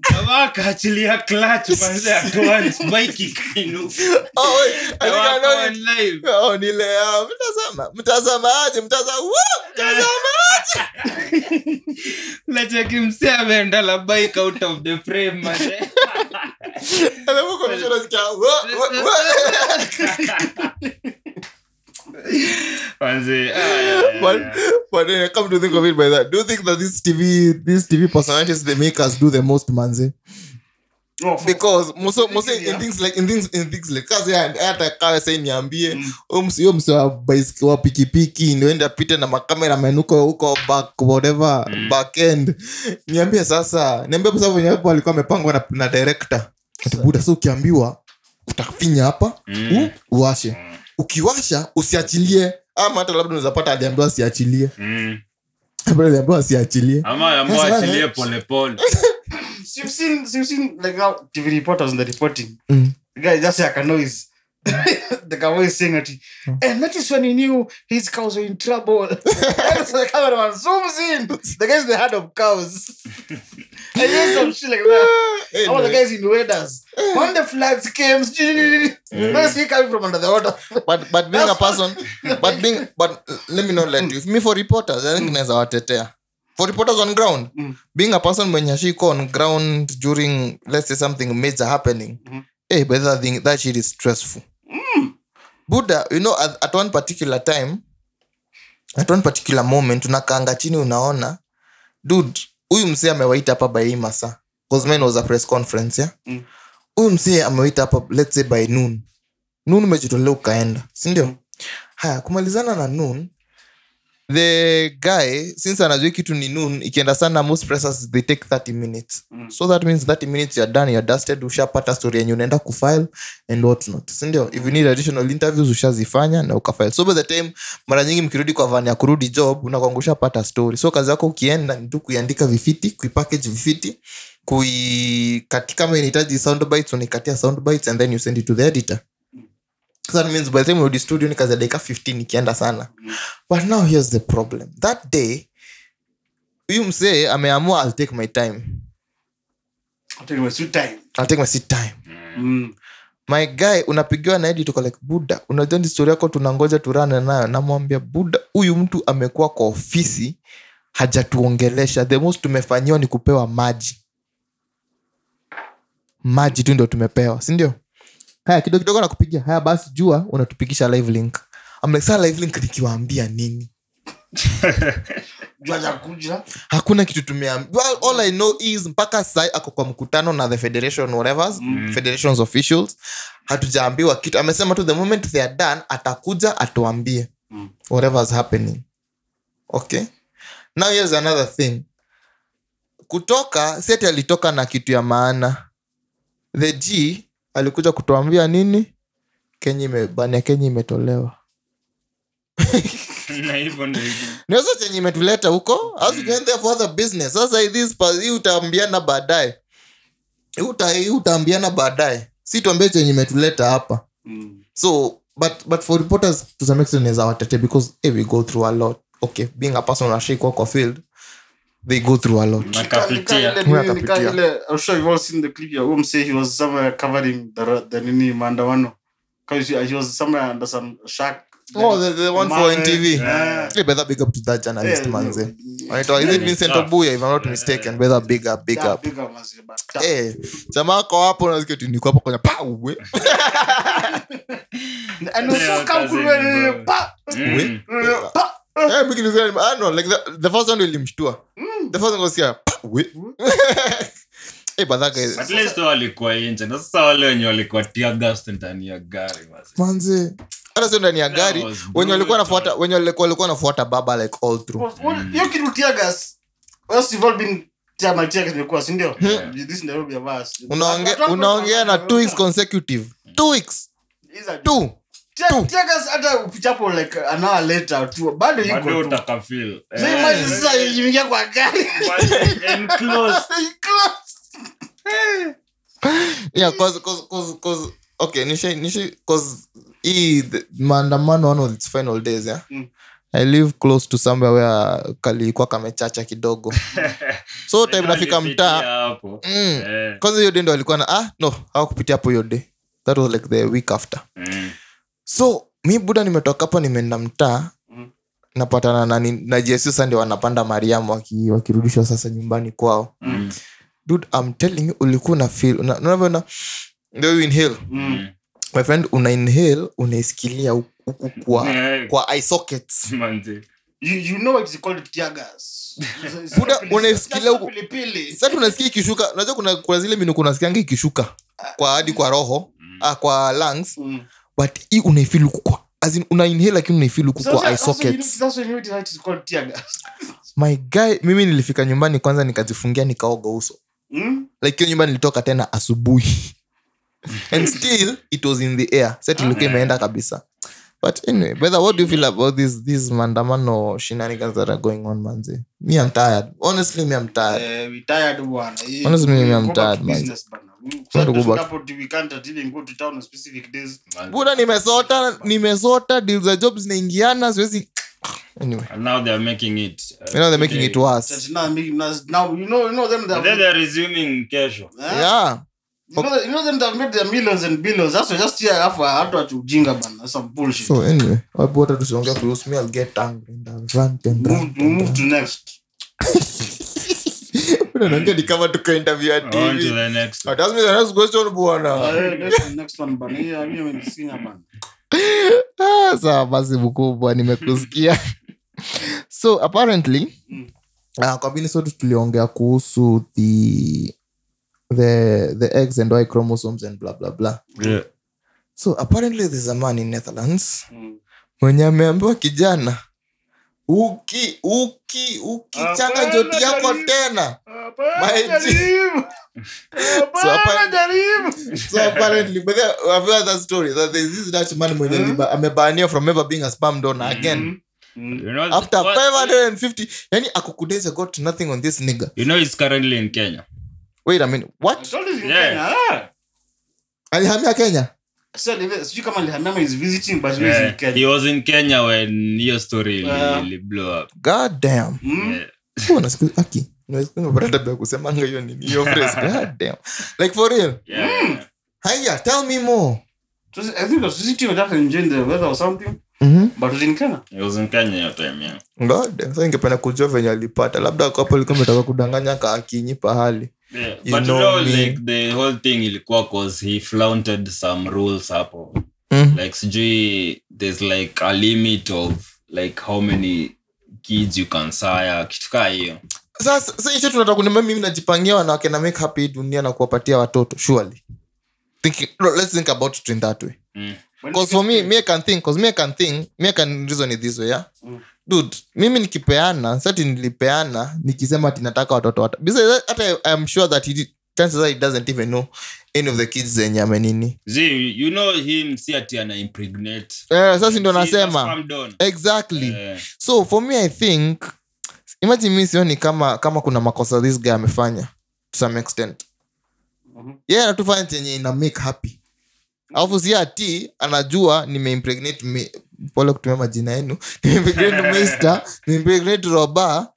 Kawaka achilia clutch manze advance bike kinu. Oh, I don't know live. Oh, ni leo. Mtazama, mtazamaje, mtazama. Mtazamaje. Let's give him seven dollar bike out of the frame manze. Alafu kwa mshoro sikia. Fancy. But but I come to think of it by that. Do you think that this T V, these T V personalities, they make us do the most, manze? No, because most most in things like in things in things like kazi and hata kawa say niambie umsi umsi wa bike wa pikipiki ndio enda pita na makamera menuko huko back whatever back end. Niambie sasa, niambie kwa sababu nyapo alikuwa amepangwa na, na director. Atibuda sio kiambiwa utafinya hapa, mm. uache. Ukiwasha usiachilie ama hata labda unaweza pata aliambiwa siachilie. Mm. Labda aliambiwa usiachilie. Ama aliambiwa achilie polepole. You've seen you've seen like how T V reporters in the reporting. Mm. The guy just like a noise. The guy was saying that he, mm. and that is when he knew his cows were in trouble. And so the cameraman zooms in. The guy's the head of cows. And there's some shit like that. Hey, all no. the guys in waders. When the floods came, that's he coming from under the water. But but being a person, but being but uh, let me not let you. If me for reporters, I think naza watetea. For reporters on ground, mm. being a person when yashiko on ground during let's say something major happening, mm-hmm. hey, but that thing that shit is stressful. Buddha, you know, at, at one particular time, at one particular moment, unakaanga chini unaona, dude, huyu msee amewaita hapa by hii masaa. Because mine was a press conference, yeah? Mm. Huyu msee amewaita hapa, let's say by noon. Noon umejitolea ukaenda, si ndio? Mm. Haya, kumalizana na noon, the guy, since anajua kitu ni noon, ikienda sana most pressers, they take thirty minutes. Mm. So that means thirty minutes you're done, you're dusted, ushapata story yenye unaenda kufile and whatnot. Sindio? If you need additional interviews, ushazifanya na ukafile. So by the time, mara nyingi mkirudi kwa vani ya kurudi job, unakuangusha pata story. So kazi yako ukienda, nitu kuiandika vifiti, kuipackage vifiti, kui katika mahitaji soundbites, unikatia soundbites and then you send it to the editor. So that means by the time we were in the studio, because I like fifteen ikienda sana. But now here's the problem. That day, you say, ameamua, I'll take my time. I'll take my sweet time. I'll take my sweet time. Mm. My guy, unapigiwa na edit, uko like, Buddha, unajua ni story yako tunangoja turane nayo. Namwambia, Buddha, huyu mtu amekuwa kwa ofisi, hajatuongelesha. The most tumefanyiwa ni kupewa maji. Maji tu ndio tumepewa, si ndio? Haya kidogo kidogo nakupigia. Haya basi jua unatupikisha live link. I'm like, "Sasa live link nikiwaambia nini?" Jua jakuja. Hakuna kitu tumeambia. Well, all I know is mpaka sasa ako kwa mkutano na the federation whatever, mm. federation's officials. Hatujaambiwa kitu. Amesema to the moment they are done atakuja atuambie mm. whatever's happening. Okay? Now here's another thing. Kutoka Seti alitoka na kitu ya maana. The G alikuja kutuambia nini? Kenya imebania Kenya imetolewa. Na hivyo ndio. Ndio sasa Kenya imetuleta huko. As you can there for other business. Sasa this pass utaambiana baadaye. Uta utaambiana baadaye. Si tuambie Kenya imetuleta hapa. Mm. So but but for reporters to some extent is our tete because hey, we go through a lot. Okay, being a person on a shake walk of field, they go through a lot. Nikapitia. I'm sure you've all seen the clip here. Um, say he was somewhere covering the the nini maandamano. Because he was somewhere under some shack Oh, the, the one Mame, for N T V. Yeah. Hey, better big up to that journalist, yeah, man. Yeah. Yeah. Is it Vincent yeah. Obuya, if I'm not yeah. mistaken? Better big up, big yeah, up. Big up, man. Hey, someone call up and get you. You come up and pow. And you fuck up and pow. Pow. Hey, we can do that. I don't know. Like the, the first one will mshtua. The first one goes here. Pow. Hey, but that guy is... At least all the quiet and that's all when you're like what tear gas and your gari was. Manze. Hata sio ndani ya gari wenye walikuwa wanafuata wenye walikuwa wanafuata baba like all through. Hiyo kitu tear gas. Once you've all been tear my check imekuwa si ndio? This is Nairobi bus. Unaongea unaongea na two weeks consecutive. two weeks. two. Tear gas hata ukichapo like an hour later tu bado yuko. Bado utakafeel. Sio maji sasa imeingia kwa gari. Enclosed. Enclosed. Yeah, cause cause cause cause okay, nishi nishi cause e maandamano one of its final days, yeah. Mm. I live close to somewhere where kalikuwa kamechacha kidogo. So time nafika mtaa hapo. Mm. Yeah. Cause hiyo ndio alikuwa na ah no, hawakupitia hapo hiyo day. That was like the week after. Mm. So mimi buda nimetoka hapa nimeenda mtaa. Mm. Napatana na na Jesus ndio wanapanda Mariam waki, wakirudishwa sasa nyumbani kwao. Mm. Dude, I'm telling you, ulikuwa na feel una unaweza una ndio inhale. Mm. My friend, una inhale unaisikilia huku kwa kwa eye sockets. Manze. You you know it's called tear gas. Buda unaisikilia huku pilipili. Sasa tunasikia ikishuka. Unajua kuna kuna zile minuko unasikia ngi ikishuka kwa hadi kwa roho, mm. ah kwa lungs. Mm. But hii unaifeel huku kwa as in una inhale lakini unaifeel huku kwa eye sockets. That's when you know it's called tear gas. My guy, mimi nilifika nyumbani kwanza nikajifungia nikaoga uso. Mm? Like nyumbani nilitoka tena asubuhi. And still it was in the air. Sasa ilikuwa imeenda kabisa. But anyway, brother, what do you feel about this this maandamano shenanigans that are going on, manze? Me, I'm tired. Honestly, me, I'm tired. Eh, we tired bwana. Honestly, me, I'm tired, man. We can't even go to town on specific days. Buda nimesota, nimesota deals za jobs zinaingiana siwezi. Anyway, and now they are making it uh, you know they're making it worse now, now you know you know them that they're resuming kesho yeah, yeah. You, okay. know, you know them that have made their millions and billions that's just here after after to jinga man that's some bullshit. So anyway, I bought to songa close me I'll get angry and I'll rant and move, move to next. But I'm going to come to interview at T V on to the next one. Oh, that's me the next question bwana. The next one bwana I mean singer man. Ah, sawa basi mkubwa nimekusikia. So apparently ah uh, kwa bini sote tuliongea kuhusu the the the X and Y chromosomes and blah blah blah. Yeah. So apparently there's a man in Netherlands mwenye ameambiwa kijana uki uki ukichanga joti yako tena. So apparently, so apparently, but there, I've heard that story that there's this Dutch man who is banned from ever being a sperm donor again. Mm-hmm. You know, after five hundred fifty, yani akukudeza got nothing on this nigga. You know, he's currently in Kenya. Wait a minute, what? Yeah. Alihamia Kenya. So you come and remember he's visiting but yeah. he's in Kenya. He was in Kenya when your story uh, really blew up. God damn. Who knows aki? No, sio brother bado kusema hiyo nini hiyo phrase. God damn. Like for real. Yeah. Hiya, tell me more. Just I think I was visiting that in the weather or something. Mm-hmm. But it was in Kenya. It was in Kenya that time, yeah. God damn. So ningependa kujua venye alipata. Labda kwa hapo ilikuwa imetaka kudanganya ka akinyi pahali. Yeah. You but no, like the whole thing ilikuwa cause he flaunted some rules hapo. Mm-hmm. Like S G, there's like a limit of like how many kids you can sire kitu kama hiyo. Sasa sasa hicho tunataka kunema mimi najipangia wanawake na make happy dunia na kuwapatia watoto surely. Thinking no, let's think about it in that way. Mm. Because for me, me I can think, because me I can think, me I can reason it this way, yeah. Mm. Dude, mimi nikipeana, sasa nilipeana, nikisema tunataka watoto wata. Because I am sure that he did, chances are he doesn't even know any of the kids zenye amenini. See, you know him see ati ana impregnate. Eh, sasa ndio nasema. Exactly. Yeah. So for me I think imagine mimi sioni kama kama kuna makosa this guy amefanya to some extent. Mm-hmm. Yeah, natufanya tenye ina make happy. Alafu si ati anajua nimeimpregnate me pole kutumia majina yenu. Nimeimpregnate Mister, nimeimpregnate Robert.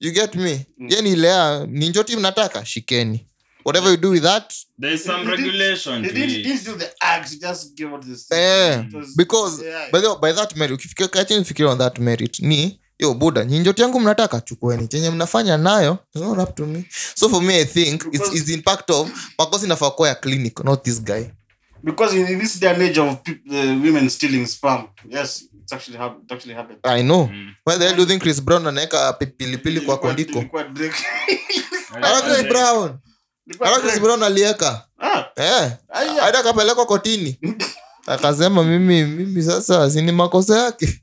You get me? Mm-hmm. Yaani ile ni njoti mnataka shikeni. Whatever you do with that, there's some he regulation. Didn't, he, didn't, he didn't do the act, he just gave out this. Yeah, was, because yeah. by, the, by that merit, ukifikiri on that merit, ni yo buda njoti yangu mnataka chukueni chenye mnafanya nayo no rap to me. So for me I think because, it's, it's the impact of Makosi na Fakoya clinic, not this guy. Because in this day and age of people, uh, women stealing sperm, yes, it's actually happened. It's actually happened. I know. Mm. Why the hell do you think Chris Brown anaeka pilipili kwa kondiko? Ara Chris Brown. Ara Chris Brown alieka. Ah. Eh. Aida kapeleko kotini. Akasema mimi mimi sasa si ni makosa yake. This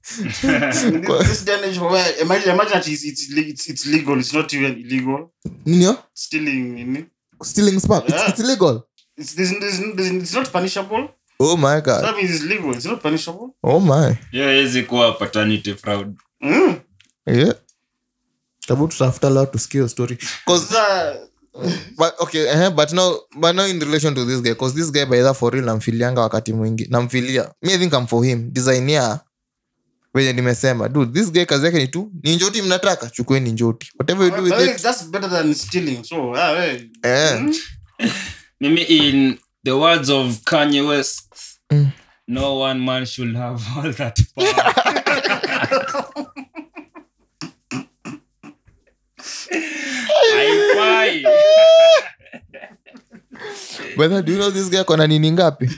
damage for where imagine imagine it's, it's it's it's legal, it's not even illegal. Nino? Stealing nini? Stealing sperm. Yeah. It's, it's illegal. It's, it's, it's, it's not punishable. Oh my God. So that means it's legal. It's not punishable. Oh my. Yeah, it's a paternity fraud. Mm. Yeah. Tabu tutafuta la to scale story. Because uh, but okay, uh-huh, but now but now in relation to this guy, because this guy by that for real namfilianga wakati mwingi. Namfilia. Me I think I'm for him. Designer. Wewe nimesema, dude, this guy kazi yake ni tu ni njoti mnataka chukueni njoti. Whatever you do with it. That's better than stealing. So, ah, hey. Yeah. Mm-hmm. Mimi, in the words of Kanye West, mm. no one man should have all that power. I buy. Brother, do you know this guy kona nini ngapi?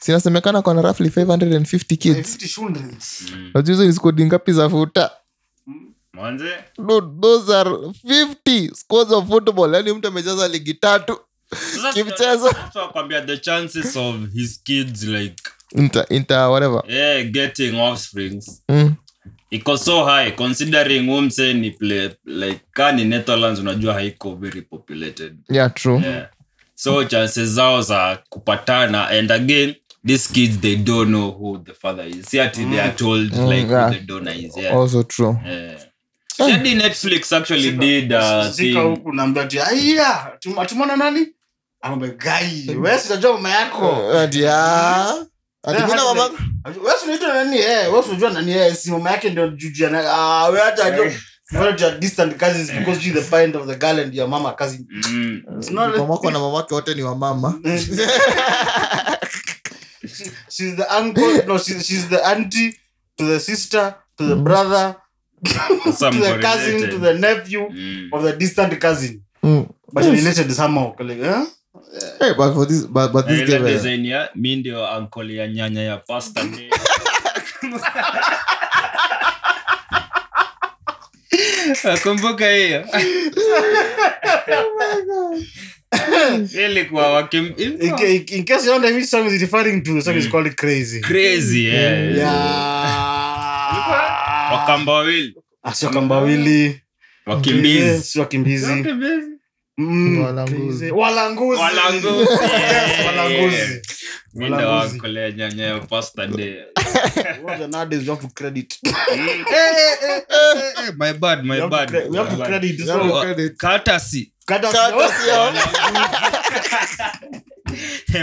Sinasemekana kona roughly five hundred fifty kids. fifty children. Najuzo ni squad ngapi za futa? Mwanze? Dude, those are fifty squads of football. Yani mtu amejaza ligi tatu. So Kimchezo kwambia the chances of his kids like inter, inter whatever yeah getting offsprings mm. iko so high considering umse ni play like kani Netherlands unajua haiko very populated yeah true yeah. So chances zao za kupatana and again these kids they don't know who the father is yet mm. they are told mm, like yeah. who the donor is yeah. Also true yeah. Jadi Netflix actually Zico, did uh Zico huko naambia ati aiya tumatumana nani? Ambe guy, wewe si unajua mama yako. Adia. Alikuna mama. Wewe si unajua nani eh? Wewe si unajua nani eh? Si mama yake ndio juju na ah wewe hata ndio unajua distant cousins because you the parent of the girl and your mama cousin. Mama yako na mama yake wote ni wa mama. She, she's the uncle, no she, she's the auntie to the sister to the brother. To the cousin, related. To the nephew mm. of the distant cousin, mm. but yes. related somehow. Like, huh? Yeah. Hey, but for this, but but this game, designer, mind your uncle, your nyanya, your pastor. Kumbuka hiyo. Oh my God. Really, kwa in case you don't know which song is referring to, the song is called "Crazy." Crazy, yeah. Yeah. Wakambawili. Asiokambawili. Wakimbizi. Wakimbizi. Wakimbizi. Mm. Walanguzi. Walanguzi. Walanguzi. Yes, walanguzi. Walanguzi. Kule nyanya ya pasta day. What nowadays you have to credit. Hey, hey, hey, hey. My bad, my bad. We have to credit. We have to credit. Katasi. Katasi.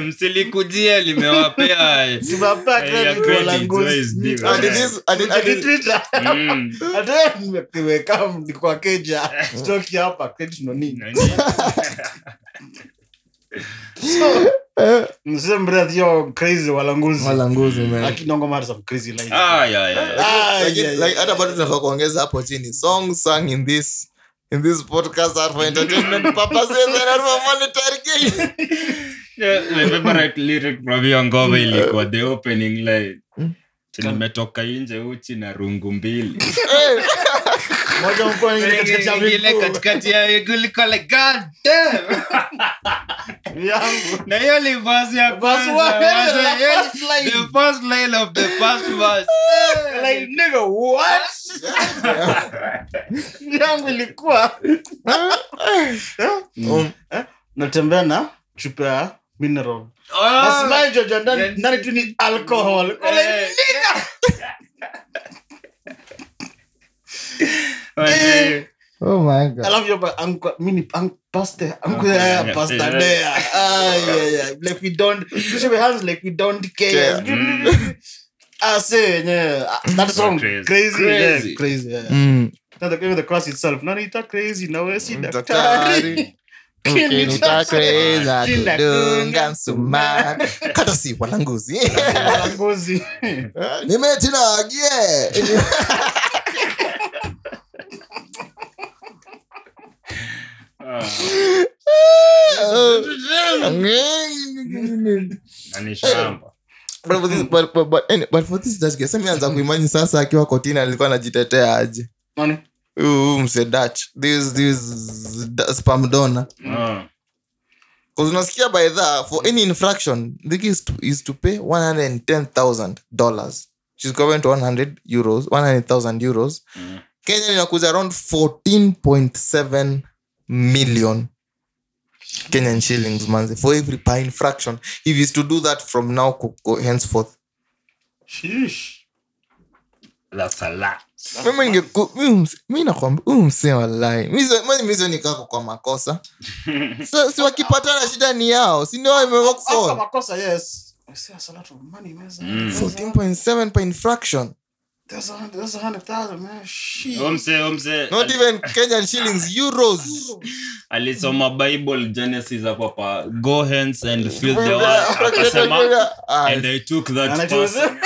Msilikujia limewapea sibapa credit walanguzi and this and the Twitter and nimeweka kwa keja stock hapa credit no nini so msembra yo crazy walanguzi walanguzi man akinongo mara some crazy like ah yeah yeah like hata bado tunafaa kuongeza hapo chini songs sung in this in this podcast are for entertainment purposes and are for monetary gain. Yeah, remember that lyric from Yongova ilikuwa the opening line. Nimetoka nje uchi na rungu mbili. Moja mko ile katikati ya kuliko like god damn. Yangu. Na hiyo ni verse ya verse one. The first line of the first verse. Like nigga what? Yangu ilikuwa. Natembea na chupa mineral. That's my Georgia ndani ndani tu ni alcohol. Kole nigga. Oh my God. I love you but I'm mini I'm pasta. I'm going pasta there. Ah yeah yeah. Like we don't push your hands like we don't care. I say yeah. That song crazy crazy crazy. Yeah, crazy yeah. Mm. Now the game of the cross itself. No, it's crazy. No, it's daktari. Kinitaka kidunga msumari kata si walanguzi walanguzi nimetinagie anishamba. But for this, but but but any, but for this, that's good. Some yanza kuimagine sasa akiwa kotini alikuwa anajitetea aje. Nani? Ooh, mse Dutch. This this spam donor. Ah. Cuz unasikia by that for any infraction, the case is to pay one hundred ten thousand dollars. She's going to one hundred euros, one hundred thousand euros. Mm. Kenya inakuza around fourteen point seven million Kenyan shillings monthly for every per infraction. If it's to do that from now go, go henceforth. Sheesh. That's a lot. Mimi ningeku mimi nakwambia umse wallahi. Mimi mimi nikako kwa makosa. So si wakipatana shida ni yao. Si ndio imework for. Kwa makosa yes. I say a lot of money meza. fourteen point seven per infraction. That's a, that's a hundred thousand, man. Shit. Umse, umse. Not even Kenyan shillings, euros. Alisoma Bible Genesis hapo pa. Go hence and fill the earth. And I took that person.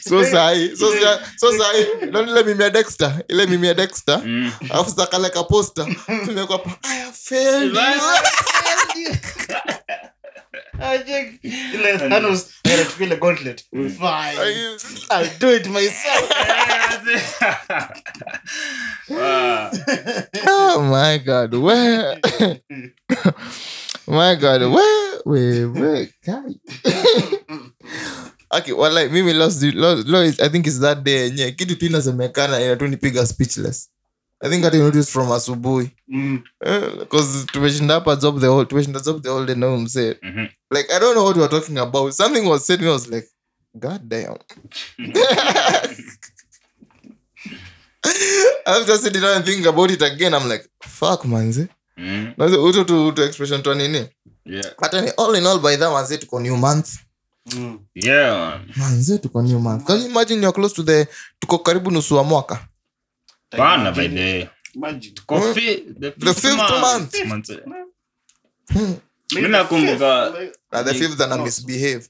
So sai, so sai, so sai. Don't let me be a Dexter. Let me be a Dexter. After kale ka poster, tumekuwa pa. I have failed. I think like Thanos had to fill a gauntlet. Fine. I'll do it myself. Wow. Oh my God. Where? My God. Where? Where? Where? God. Okay. Well, like, Mimi lost the... Lost, lost, I think it's that day. Yeah. Kitu tu inasemekana inatunipiga speechless. I think I didn't notice from asubuhi. Mm. Uh, Cause tumeshinda hapa job the whole tumeshinda job the whole day now mse. Mm-hmm. Like I don't know what we were talking about. Something was said and I was like, God damn. I'm just sitting down and thinking about it again. I'm like, fuck manze. Mm. Manze uto to to expression to nini? Yeah. But all in all by that manze tuko new month. Mm. Yeah. Manze tuko new month. Can you imagine you're close to the tuko karibu nusu wa mwaka? Bana by the coffee the fifth month. Mimi nakumbuka the fifth and I misbehave.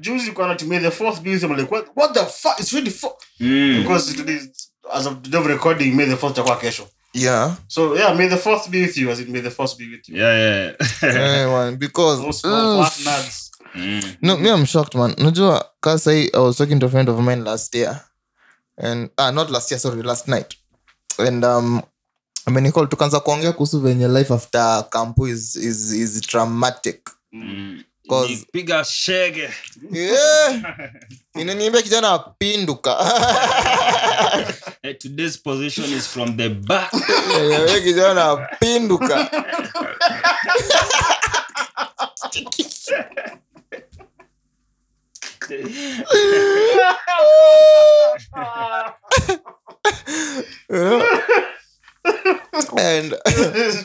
Juzi kwa natumia the fourth museum like what, what the fuck it's really fuck mm. Because today as of the recording May the fourth itakuwa kesho. Yeah. So yeah, May the fourth be with you as it May the fourth be with you. Yeah yeah. Yeah man because most of nuts. No, me I'm shocked man. Unajua cause I was talking to a friend of mine last year. And ah not last year sorry last night and um I mean Nicole tukaanza kuongea kuhusu venye life after camp is is is traumatic mm. Cause nipiga shege yeah inaniambia kijana apinduka today's position is from the back yeah kijana apinduka and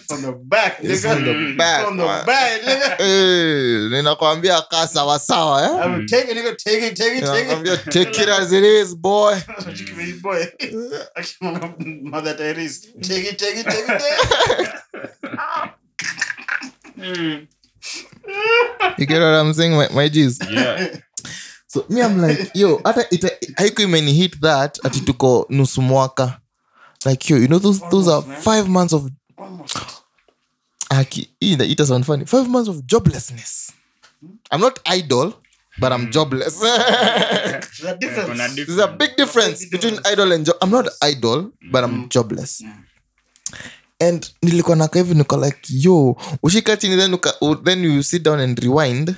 from the back this from the back from the back eh ninakwambia kaa sawa sawa eh I'm taking you taking taking taking I'm just take it as it is boy boy akimwambia mother Teresa take it take it take it you get what I'm saying my, my G's yeah. So me I'm like yo hata haiku imeni hit that ati tuko nusu mwaka like yo you know those those are five months of aki either it is unfunny five months of joblessness. I'm not idle but I'm jobless. There's a difference. There's a big difference between idle and job. I'm not idle but I'm jobless. And nilikuwa na kaivu niko like yo ushika chini then then you sit down and rewind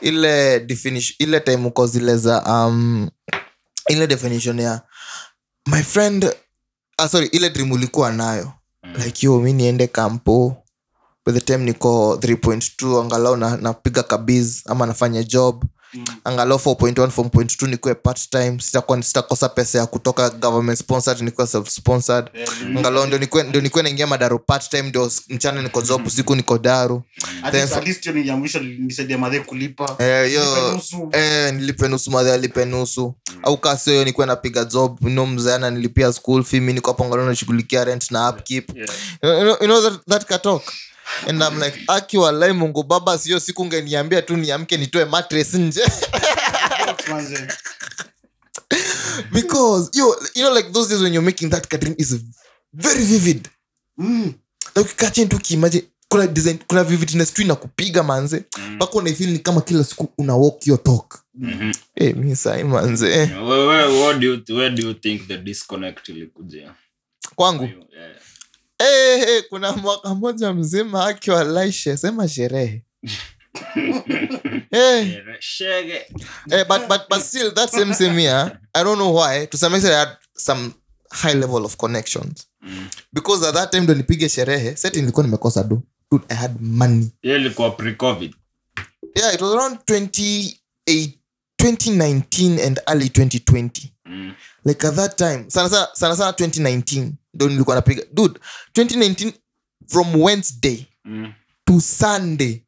ile definition ile time uko zile za um ile definition ya my friend ah sorry ile dream ulikuwa nayo like yo mimi niende kampo by the time niko three point two angalau na napiga kabiz ama nafanya job mm. Angalau four point one four point two nikuwe part time, sitakuwa sitakosa pesa ya kutoka government sponsored, nikuwe self sponsored. Mm. Angalau ndio nikuwe ndio nikuwe naingia madaro part time, ndio mchana niko job, usiku niko daro. At least hiyo ni ya mwisho nilisaidia madhe kulipa. Eh yo eh nilipe nusu madhe alipe nusu. Au kasi hiyo nikuwe napiga job, you know mzana nilipia school fee, mimi niko hapo angalau nashughulikia rent na upkeep. Yeah. Yeah. You know that that can talk. And I'm like, aki walai Mungu baba sio siku ungeniambia tu niamke nitoe mattress nje. Because you you know like those days when you're making that catering is very vivid. Mm. Like catching to imagine kuna design kuna vividness tu inakupiga manze. Mm. Bako na feel ni kama kila siku una walk your talk. Mhm. Eh mimi sai manze. Yeah, where, where what do you where do you think the disconnect ilikuja? Kwangu. Yeah. Eh hey, hey, kuna mwaka mmoja mzima haki wa laisha sema sherehe. Eh sherehe. Eh but but but still that same same year, I don't know why, to some extent I had some high level of connections. Mm. Because at that time ndo nipige sherehe, seti nilikuwa nimekosa do. Dude, I had money. Yeah, ilikuwa pre-COVID. Yeah, it was around twenty eighteen, twenty nineteen and early twenty twenty. Mm. Like at that time, sana sana sana, sana twenty nineteen. Don't look on a pig. Dude, twenty nineteen from Wednesday mm. to Sunday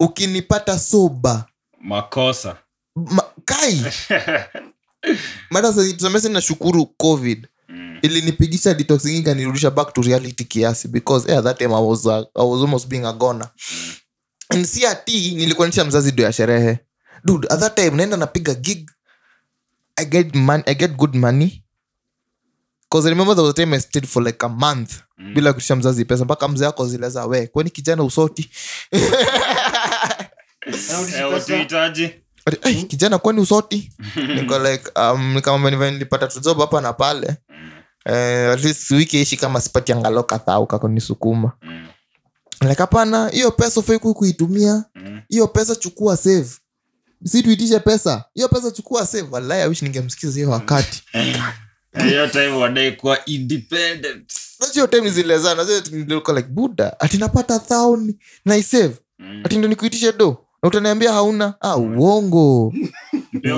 ukinipata soba makosa Ma, kai mara sasa tumesema na shukuru COVID mm. ilinipigisha detoxing ikanirudisha back to reality kiasi because yeah, that time I was uh, I was almost being a goner and C R T nilikuwa nisha mzazi do ya sherehe. Dude, at that time naenda napiga gig, I get man I get good money. Because I remember there was a time I stayed for like a month mm. bila kutisha mzazi pesa mpaka mzee yako zileza we kwani kijana usoti unaohitaji eh kijana kwani usoti niko like um kama nilipata tu job hapa na pale eh at least wiki ishi kama sipati angalau kadhaa kakonisukuma like hapana hiyo pesa ufai kuitumia hiyo pesa chukua save situitishe pesa hiyo pesa chukua save wallahi I wish ningemsikiza hiyo wakati. Hiyo time wadai kuwa independent. That's your time zilezana. Sasa nilikuwa like Buddha, atinapata thousand na isave. Mm. Atindo nikuitishe do. Na utaniambia hauna. Ah uongo.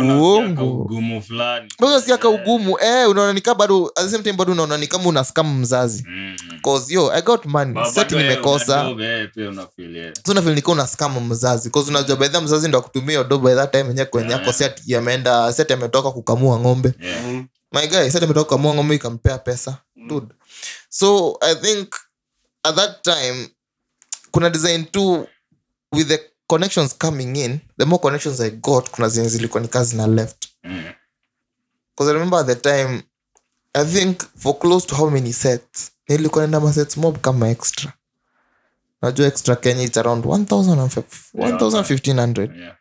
Uongo. Ugumu fulani. Mbona sikia ka ugumu? Eh unaona nika bado at the same time bado unaona ni kama una scam mzazi. Mm. Cause yo I got money. Sasa nimekosa. Pia una feel yeah. Sasa feel niko na scam mzazi. Cause unajua baadhi mzazi ndio akutumia do by that time yenye kwenye yako seti yameenda seti ametoka kukamua ng'ombe. Yeah. Mm. My guy said ametoka kwa mwangu mimi kampea pesa dude. So I think at that time kuna design too with the connections coming in, the more connections I got kuna zile zilikuwa ni kazi na left. Because I remember at the time I think for close to how many sets nilikuwa nenda ma sets mob kama extra. Najua extra Kenya it's around one thousand fifteen hundred. Yeah.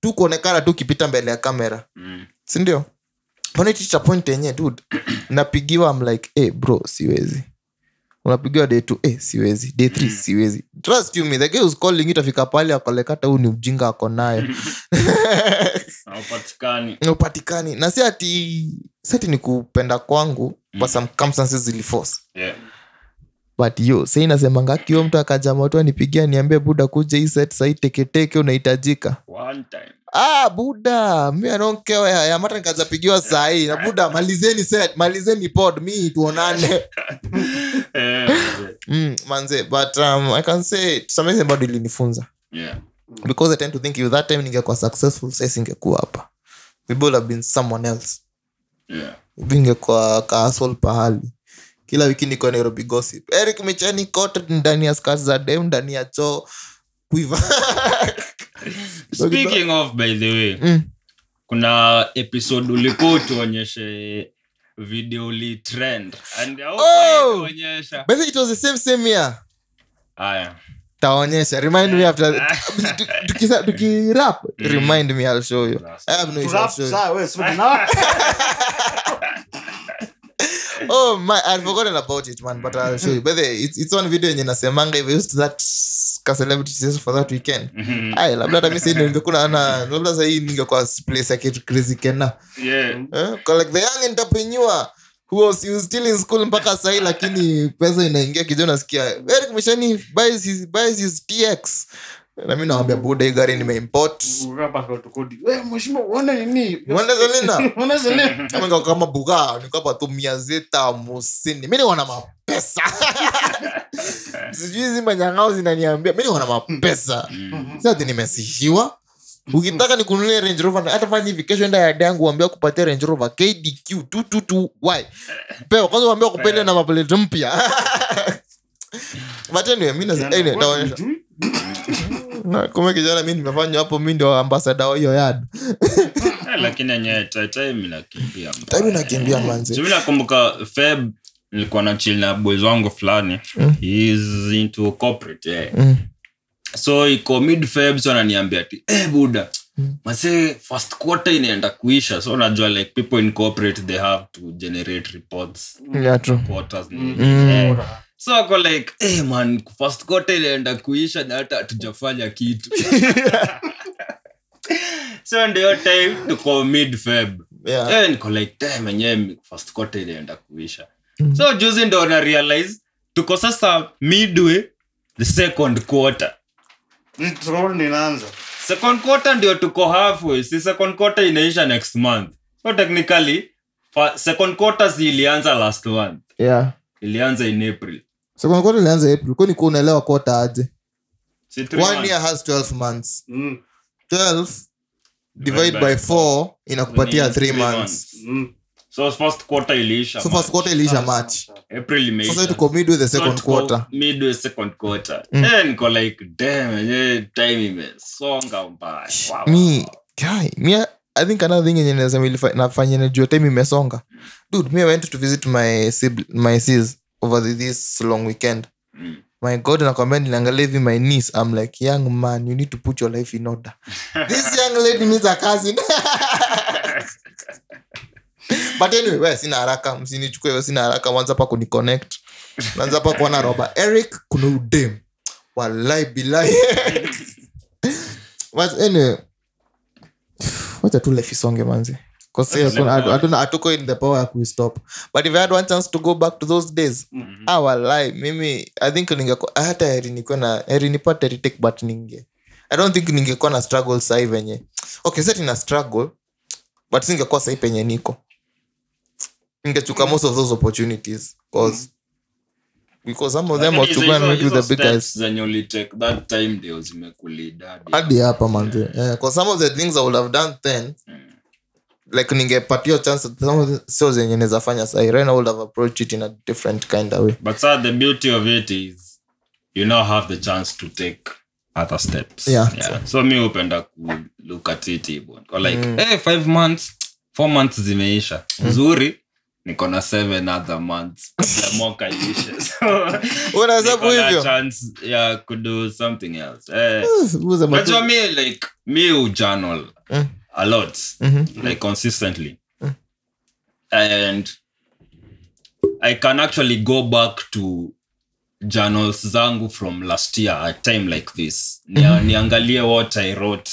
Tu kuonekana tu kipita mbele ya kamera. Mm. Si ndio? When I reached a point yenye dude napigiwa I'm like eh hey, bro siwezi. Unapigiwa day two eh siwezi, day three siwezi. Trust you me, the guy was calling it afika pale akalekata huu ni ujinga ako nayo. Haupatikani. Haupatikani. Na si ati seti ni kupenda kwangu but some circumstances zili force. Yeah. But yo sasa inasema ngaki huyo mtu akajama watu anipigia niambie buda kuja hii set sasa iteke teke unahitajika. One time. Ah buda mimi I don't care haya mara nikazapigiwa saa hii na buda malizeni set malizeni pod mimi tuonane. Mm manze but um I can say something about ilinifunza. Yeah. Because I tend to think if that time ningekuwa successful sasa singekuwa hapa. We would have been someone else. Yeah. Ningekuwa castle pahali. Kila wiki niko Nairobi gossip. Eric 'Michy' Micheni ndani ya skirts za dem ndani ya cho kuiva. Speaking of by the way. Mm. Kuna episode ulikuwa tuonyeshe video li trend and I hope oh! Tuonyesha. But it was the same same year. Aya. Taonyesha remind me after tukisa tukirap remind me I'll show you. I have no issue. Rap sawa wewe sivuna. Oh my, I've forgotten about it man, but I'll show you. But they, it's it's one video yenye nasemanga we used that celebrity for that weekend. Ai labda hata mimi sasa ningekuwa ana labda sasa hii ningekuwa place like it crazy Kenya. Yeah. Eh, like the young entrepreneur who was still in school mpaka sasa lakini pesa inaingia kijana nasikia Eric 'Michy' buys his buys his T X. Na mimi naambia bude gari nimeimport. Unaona passport to code. Wewe mheshimiwa unaona nini? Unaona zalina. Unaona zalina. Kama kama buga nikapa tu mia sita hamsini. Mimi niko na mapesa. Sijui zima nyangao zinaniambia mimi niko na mapesa. Sasa nimesishiwa. Ukitaka nikununulie Range Rover na hata fanya hivi kesho enda ya dangu uambie kupatia Range Rover K D Q two two two Y. Peo kwanza uambie kupenda na maplate mpya. Matendo ya mimi naonyesha. Na kama kijana mimi nimefanya hapo mimi ndio ambassador wa hiyo yard. Lakini yenyewe time nakimbia. Time nakimbia manzi. Mimi nakumbuka Feb nilikuwa na chill na boys wangu fulani. He is into corporate. Yeah. Mm. So iko mid Feb so ananiambia ati eh buda mase first quarter inaenda kuisha so unajua like people in corporate they have to generate reports. Yeah true. Quarters. Mm. Yeah. So I go like, hey man, first quarter inaenda kuisha na hata hatujafanya kitu. So ndio time to call mid Feb. Yeah. And go like time yenyewe first quarter inaenda kuisha. Mm-hmm. So juzi ndo na realize tuko sasa midway the second quarter. Ni troll inaanza. Second quarter ndio tuko halfway. Si second quarter inaisha next month. So technically second quarter zilianza last month. Yeah. Ilianza in April. Second quarter ilianza April. Kwani kunaelewa quarter aje? Si three months. One year has twelve months. Mm. twelve divided by four inakupatia three months. Mm. So first quarter iliisha. So first quarter iliisha March. April imeisha. So to mid with the second so quarter. Mid with second quarter. Mm. And go like damn, yeah, time imesonga mbaya. Wow. Me guy, me I think another thing yenye nafanya na jua time imesonga. Dude, me I went to visit my sibling, my sis over the, this long weekend. Mm. My God, na kwambia niliangalia hivi my niece. I'm like, young man, you need to put your life in order. This young lady needs a cousin. But anyway, wewe sina haraka, msinichukue wewe sina haraka, mwanza hapa kuniconnect. Mwanza hapa kuona roba. Eric kuna udem. Wallahi billahi. But anyway, wacha tu life isonge manzi. Cause I don't, I don't I took in the power I could stop. But if I had one chance to go back to those days, mm-hmm. our life, mimi, I think ningekuwa hata heri niko na heri nipate retake but ninge. I don't think ningekuwa na struggle saa hivi yenyewe. Okay, sasa ina struggle but singekuwa saa hivi penye niko. Ningechuka most of those opportunities cause mm-hmm. because some of them were to go and make with the big guys then you take that time they was imekulida hadi hapa manze yeah. yeah. Cause some of the things I would have done then mm. like ningepatia chance some of the shows yenye nezafanya sai right I would have approached it in a different kind of way but sir the beauty of it is you now have the chance to take other steps yeah, yeah. So me upenda ku look at it even like mm. eh hey, five months four months zimeisha nzuri mm. niko na seven other months the mocha issues unaweza hivyo chance yeah could do something else eh but for me like me journal mm. a lot mm-hmm. like consistently mm. and I can actually go back to journals zangu from last year at time like this mm-hmm. niangalie what I wrote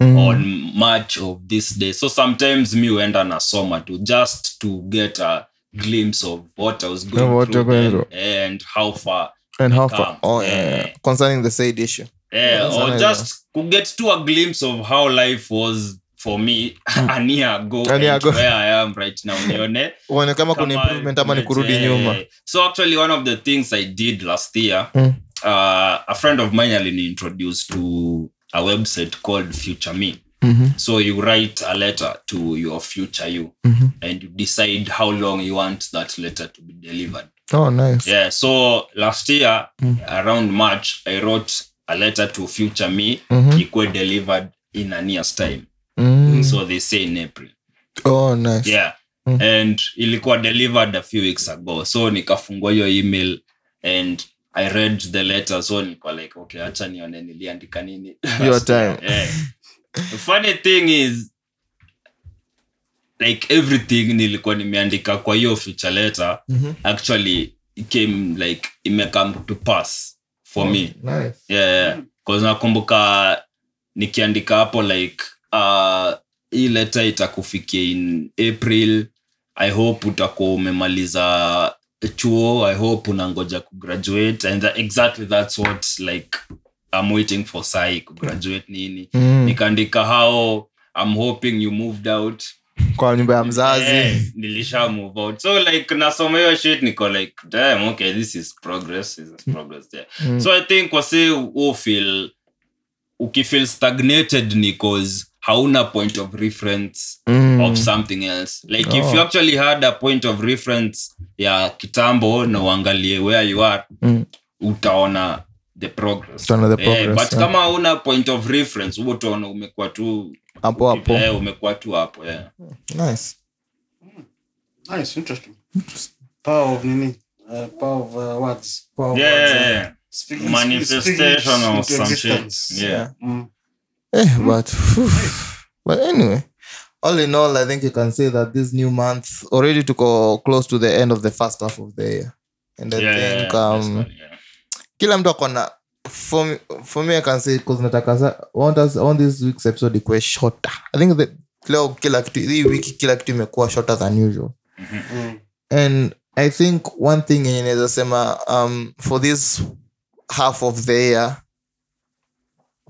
Mm. on March of this day. So sometimes me wenda na soma to just to get a glimpse of what I was going, what through, going and, through and how far and how come. far oh yeah. yeah concerning the said issue yeah, yeah or just to get to a glimpse of how life was for me mm. a year ago a year ago where I am right now nione uone kama kuna improvement ama ni kurudi nyuma. So actually one of the things I did last year mm. uh, a friend of mine alini introduced to a website called Future Me. Mm-hmm. So you write a letter to your future you mm-hmm. and you decide how long you want that letter to be delivered. Oh, nice. Yeah, so last year mm. around March, I wrote a letter to Future Me. Mm-hmm. It was delivered in a year's time. Mm. So they say in April. Oh, nice. Yeah. Mm. And it was delivered a few weeks ago. So nikafungua hiyo email and I read the letter so niko like okay acha nione niliandika nini your time yeah. The funny thing is like everything nilikuwa nimeandika kwa hiyo future letter mm-hmm. actually it came like it may come to pass for oh, me nice yeah because mm-hmm. nakumbuka nikiandika hapo like uh hii letter itakufikia in April I hope utakuwa umemaliza chuo I hope unangoja ku graduate and that, exactly that's what like I'm waiting for Sai kugraduate nini. Mm. Nikaandika hao, I'm hoping you moved out. Kwa nyumba ya mzazi. Yeah, nilisha move out. So like nasomeo shit niko like damn, okay, this is progress, this is progress there. Yeah. Mm. So I think wase u feel uki feel stagnated because hauna point of reference mm. of something else. Like oh. if you actually had a point of reference ya kitambo na uangalie where you are, mm. utaona the progress. Utaona the progress. Eh, but yeah. kama hauna point of reference, utaona umekuwa tu hapo hapo. Eh, umekuwa tu hapo. Yeah. Nice. Mm. Nice, interesting. Interesting. Power of nini? Uh, power of uh, words. Power yeah, words. Yeah, yeah. Speaking manifestation or some shit. Yeah. Mm. Eh, mm. but whew. But anyway, all in all, I think you can say that this new month already to go close to the end of the first half of the year, and I yeah, think yeah, um, right, yeah. kila mtu akona for me, for me I can say because nataka want us on this week's episode ikuwe shorter. I think the leo kila kitu hii wiki kila kitu imekuwa shorter than usual, mm-hmm. and I think one thing inaweza sema um for this half of the year.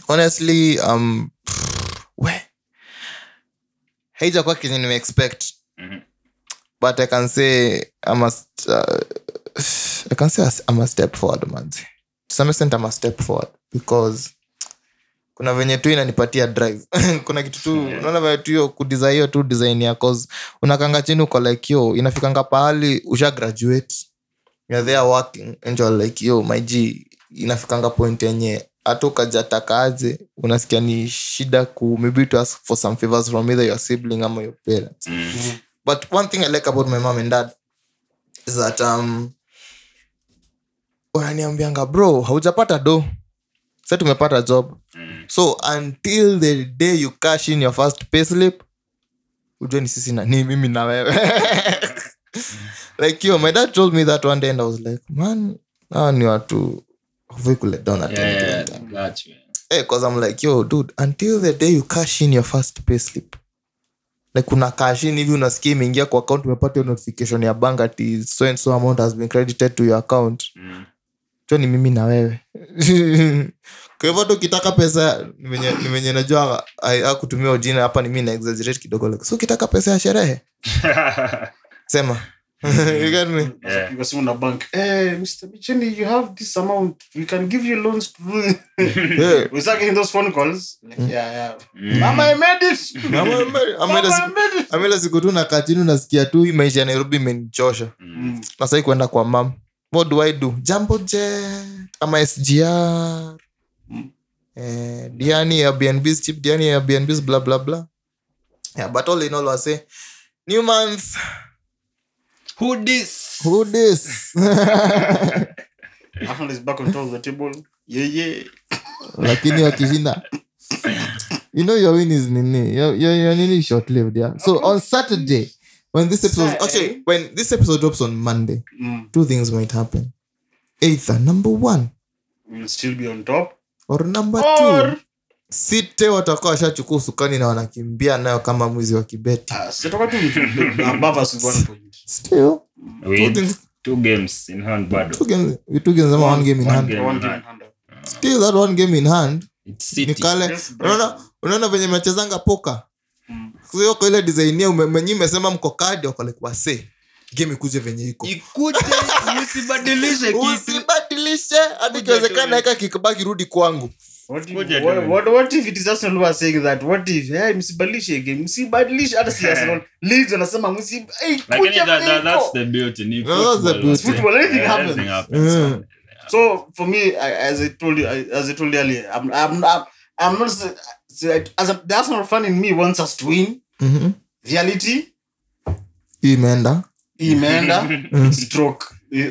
Honestly, um, where? Haija kwa kitu nime expect. Mm-hmm. But I can say I must uh, I can say I'm a step forward, man. To some extent I'm a step forward because kuna venye tu inanipatia drive. Kuna kitu tu unaona vile tu hiyo ku desire tu design ya cause unakanga chini uko like yo inafikanga pahali usha graduate. You are there working and you're like yo my G inafikanga point yenye atoka jatakaze unasikia ni shida ku maybe to ask for some favors from either your sibling ama your parents. Mm-hmm. But one thing I like about my mom and dad is that um wananiambianga bro haujapata do sasa tumepata job. Mm-hmm. So until the day you cash in your first payslip ujue ni sisi na ni mimi na wewe. Like yo my dad told me that one day and I was like man now you are too Vehicle down at yeah, yeah, gotcha. Hey, cause I'm like, yo, dude, until the day you cash in your first payslip, like una cash in hivi unasikia imeingia kwa account umepata notification ya bank ati so and so amount has been credited to your account. Mm. Cho ni mimi na wewe. Kwa hivyo ukitaka pesa nimenye nimenye najua hakutumia jina hapa ni mimi na exaggerate kidogo like so ukitaka pesa ya sherehe. Sema you got me. Yeah. You go to the bank. Hey, Mister Micheni, you have this amount. We can give you loans. Yeah. We start getting those phone calls. Like, mm. Yeah, yeah. Mm. Mama, I made it. Mama, I made it. Mama, I made it. Amela siku tu na katinu nasikia tu maisha ya Nairobi imenichosha. Na sasa kwenda kwa mom. What do I do? Jumbo jet, ama S G R. Mm. Eh, Diani Airbnb cheap, Diani Airbnb blah blah blah. Yeah, but all in all I say new month. Who this? Who this? Arsenal is back on top of the table. Yeah, yeah. Lakini wakishinda. You know your win is nini. Your your, your nini short-lived, yeah. So on Saturday, when this episode okay, when this episode drops on Monday, mm. two things might happen. Either number one, we'll still be on top, or number or... two. Site watakuwa washachukua sukani na wanakimbia nayo kama mwizi wa kibeti. Ah, sitoka tu above us one point. Still. Two things, two games in hand bado. Two games, we two games one, one game in one hand. Game one game in hand. hand. Still that one game in hand. It's City. Nikale. Unaona unaona venye mnachezanga poker. Mm. Kwa hiyo kwa ile design yenu mmenyime umesema mko card wako like wase. Game ikuje venye iko. Ikuje usibadilishe kitu. Usibadilishe hadi kiwezekana heka kikabaki rudi kwangu. What, you, what, what, what, what if it is Arsenal who are saying that? What if, hey, msibadilishe game, msibadilishe, hata si Arsenal, Leeds wanasema, msibadilishe, hey, kuja mniko. That's the beauty, ni football. It's football, anything yeah, happens. Anything happens. Mm. So, for me, I, as I told you, I, as I told you earlier, I'm, I'm, I'm, I'm not, as a, the Arsenal fan in me wants us to win. Mm-hmm. Reality. Imeenda. Imeenda. Stroke.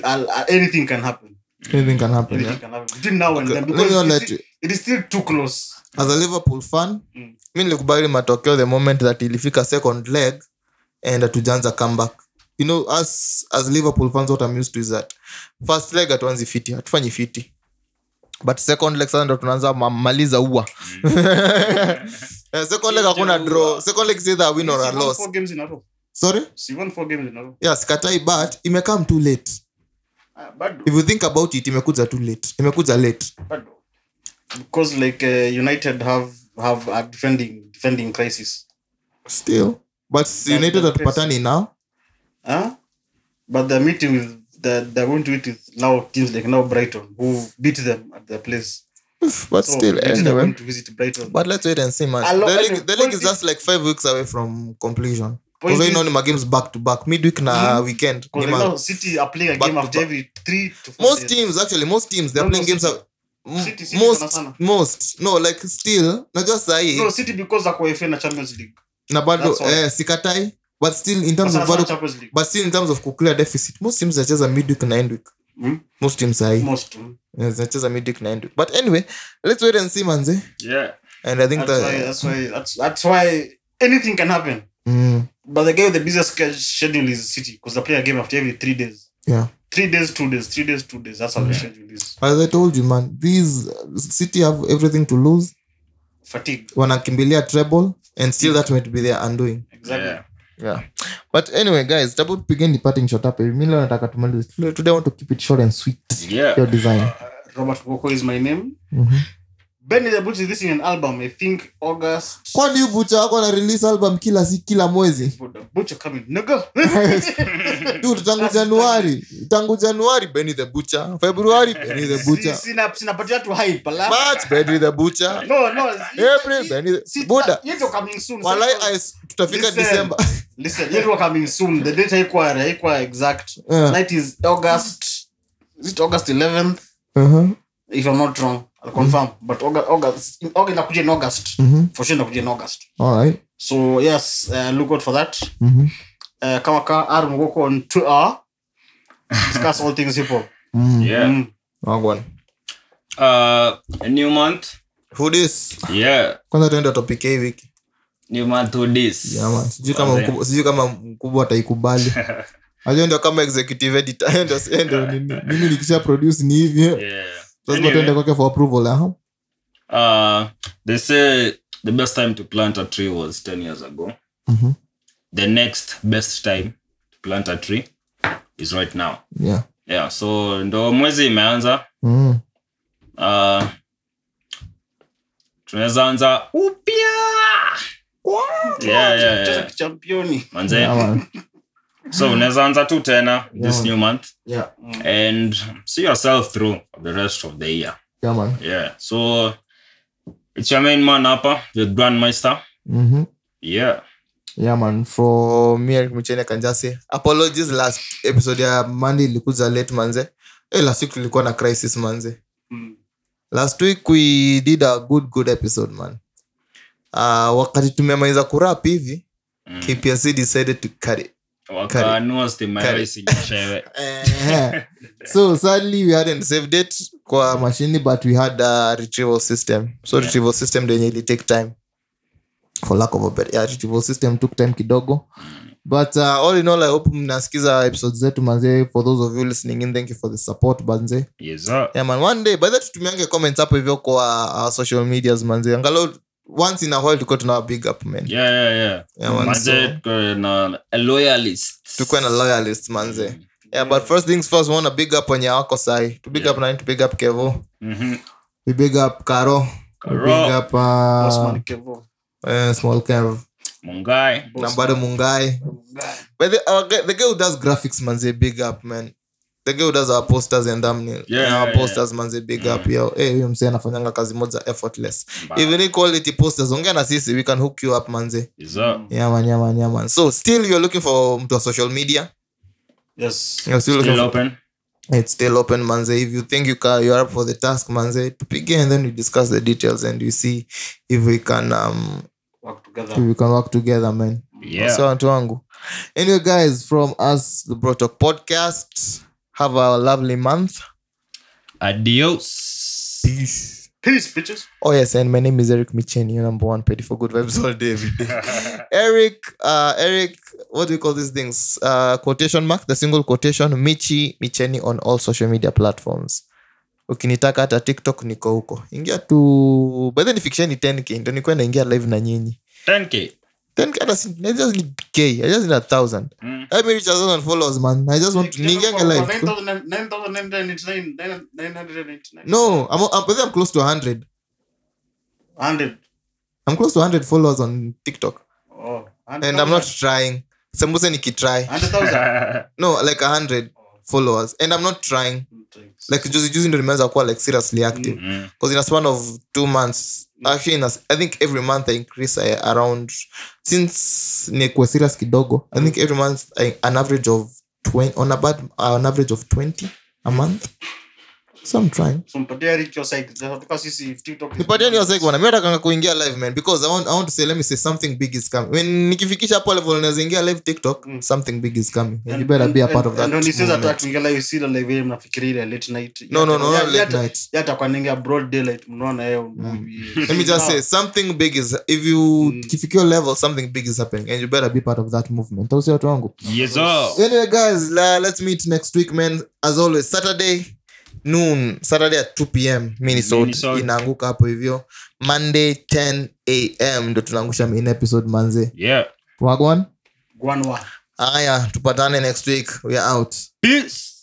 I'll, I'll, anything can happen. Anything can happen. Anything yeah. can happen. Between now and okay. then, because it is, still, it is still too close. As a Liverpool fan, mm. mi nilikubali matokeo the moment that ilifika second leg and hatujaanza comeback. You know, us as Liverpool fans, what I'm used to is that first leg hatuanzi fiti, hatufanyi fiti. But second leg sasa ndo tunaanza maliza ua. Second leg hakuna draw. Second leg is either a win or a loss. Four games in a row. Sorry? She won four games in a row. Yes, Katai, but imekam too late. If you think about it, imekuja too late. Imekuja late. Bado. because like uh, United have have a defending defending crisis still, but yeah, United at Patani now. Huh? But they're meeting with they're, they're going to meet with now teams like now Brighton who beat them at their place. But so still, anyway. To visit Brighton. But let's wait and see, man. The league, the league is just like five weeks away from completion. Because we know my games back to back, midweek na mm-hmm. weekend. Because like now City are playing a back game after every three to four Most days. teams, actually, most teams, they're no, playing no, games. City. Are, City, City, most, City, most, most. No, like still, not just I. No, City because they're qualifying the Champions League. Nabado, eh, Sikatai. But still, in terms that's of that's bad, but still in terms of clear deficit, most teams are just a midweek and end week. Hmm? Most teams are most mm. yes, they're just a midweek and end week. But anyway, let's wait and see, Manze. Yeah, and I think that's that, why that's why that's that's why anything can happen. Mm. But the guy with the busiest schedule is City because they play a game after every three days. Yeah, three days, two days, three days, two days. That's how mm. the schedule is. As I told you, man, these City have everything to lose. Fatigue. Wanna kimbilia treble, and still that might be their undoing. Exactly. Yeah. Yeah. But anyway, guys, double begin the parting shot up. Today I want to keep it short and sweet. Yeah. Your design. Uh, Robert Mwoko is my name. Mm-hmm. Benny the Butcher is releasing an album, I think August. When do you Butcher gonna release album kila si kila mwezi? But the Butcher coming, nigga. Dude, tangu January. Tangu January, Benny the Butcher. February, Benny the Butcher. Sina sinapatia tu hype pala. March, Benny the Butcher. No, no. April, Benny the Butcher. Yeto coming soon. Walai ice tutafika December. Listen, yeto coming soon. The date haikuwa haikuwa exact. Yeah. Night is August. Is it August eleventh? Uh-huh. If I'm not wrong. I'll confirm, mm-hmm. but August, August, in August, in August. Mm-hmm. for sure, in August. All right. So yes, uh, look out for that. Mm-hmm. Uh, Kamaka, R Mwoko on Twitter. Discuss all things hip hop. Mm. Yeah. Mm. Wrong one. Uh, a new month. Who this? Yeah. Kwanza tuenda topic hii wiki. New month who this? Yeah man. Sijui kama sijui kama mkubwa ataikubali. Ajua ndio kama executive editor ndio ndio mimi nikisha produce ni hivyo. Yeah. Just anyway, go for approval, huh? Uh, they say the best time to plant a tree was ten years ago. Mm-hmm. The next best time to plant a tree is right now. Yeah. Yeah, so ndo mwezi imeanza. Mm. Uh, tunaweza anza upya. Yeah, yeah, yeah. Championi. Manze. Yeah, man. So, unaanza tu tena this new month. Yeah. And see yourself through the rest of the year. Yeah, man. Yeah. So, it's your main man hapa, the Grand Meista. Mm-hmm. Yeah. Yeah, man. For me, Eric 'Michy' Micheni, I can just say, apologies last episode ya Monday ilikuja late, manze. Eh, last week tulikuwa na crisis, manze. Mm. Last week, we did a good, good episode, man. Uh, wakati tumemaliza kurap hivi, mm. K P S C decided to cut it. So sadly we hadn't saved it kwa machine, but we had a retrieval system. So yeah. Retrieval system they nearly take time. For lack of a better, yeah, retrieval system took time kidogo. But uh, all in all, I hope mnasikiza episodes zetu manze. For those of you listening in, thank you for the support, manze. Yes sir. Yeah man, one day by that tumeange comments hapo hivyo kwa our social medias manze. Angalau once in a while, to go to our big up, man. Yeah, yeah, yeah. Yeah, man. Manze, so, a loyalist. To go a loyalist, manze. Mm-hmm. Yeah, but first things first, we want to big up on Yawako Sai. To big yeah. up Nine, to big up Kevo. Mm-hmm. We big up Karo. Karo. We big up... Uh, small Kevo. Uh, small Kevo. Mungai. Nambado Mungai. Mungai. But the, uh, the girl who does graphics, manze, big up, man. The girl who does our posters and thumbnail. Yeah, yeah, our yeah, posters, yeah. Manze, big mm. up. Yo. Hey, you msee anafanyanga kazi moja effortless. Bye. Even in quality posters, ongea na sisi, we can hook you up, manze. Is up. Yeah, man, yeah, man, yeah, man. So, still you're looking for um, to social media? Yes. You're still, still open. For, it's still open, manze. If you think you can, you're up for the task, manze, to begin, and then we discuss the details and we see if we can um work together. If we can work together, man. Yeah. So, antu wangu. Anyway, guys, from us, the Braw Talk Podcast. Have a lovely month. Adios. Peace. Peace, bitches. Oh, yes. And my name is Eric Micheni, your number one petty for good vibes all day, every day. Eric, uh, Eric, what do we call these things? Uh, quotation mark, the single quotation, Michi, Micheni on all social media platforms. Ukinitaka hata TikTok niko huko. Ingia tu... By then, fikisheni ten K. Ndio nikuenda ingia live na nyinyi. ten K? ten K, I just need K. I just need a thousand. Mm. Let me reach a thousand followers, man. I just want to like nine thousand nine hundred ninety-nine. No, I'm, I'm, I'm close to one hundred. one hundred. I'm close to one hundred followers on TikTok. Oh, and I'm not trying. Sambuse nikitry. one hundred thousand? No, like one hundred followers. And I'm not trying. Like, Josie Josie remains like seriously active. Because mm-hmm. in a span of two months, actually, in a, I think every month I increase I, around, since Nekwe serious kidogo, I think every month I, an average of twenty, on about uh, an average of twenty a month. So I'm trying. Some particular your side because you see TikTok. The particular your side one. I'm not gonna go ingia live, man, because I want I want to say let me say something big is coming. When nikifikisha pole level na zingia live TikTok, mm. something big is coming. And, and you better and, be a part and, of that. And when he says attack ingia live, you see the live na fikiri late night. No no no, no late night. Yata kwa ningia broad daylight mnaona yao. Let me just say something big is if you kifikio mm. level something big is happening and you better be part of that movement. Tausi watu wangu. Yes sir. Anyway guys, la, let's meet next week, man. As always Saturday noon, Saturday at two p.m. Minnesota inaanguka hapo hivyo. Monday ten a.m. ndo tunaangusha main episode manze. Yeah. Wagwan? Gwanwa. Aya, tupatane next week. We are out. Peace.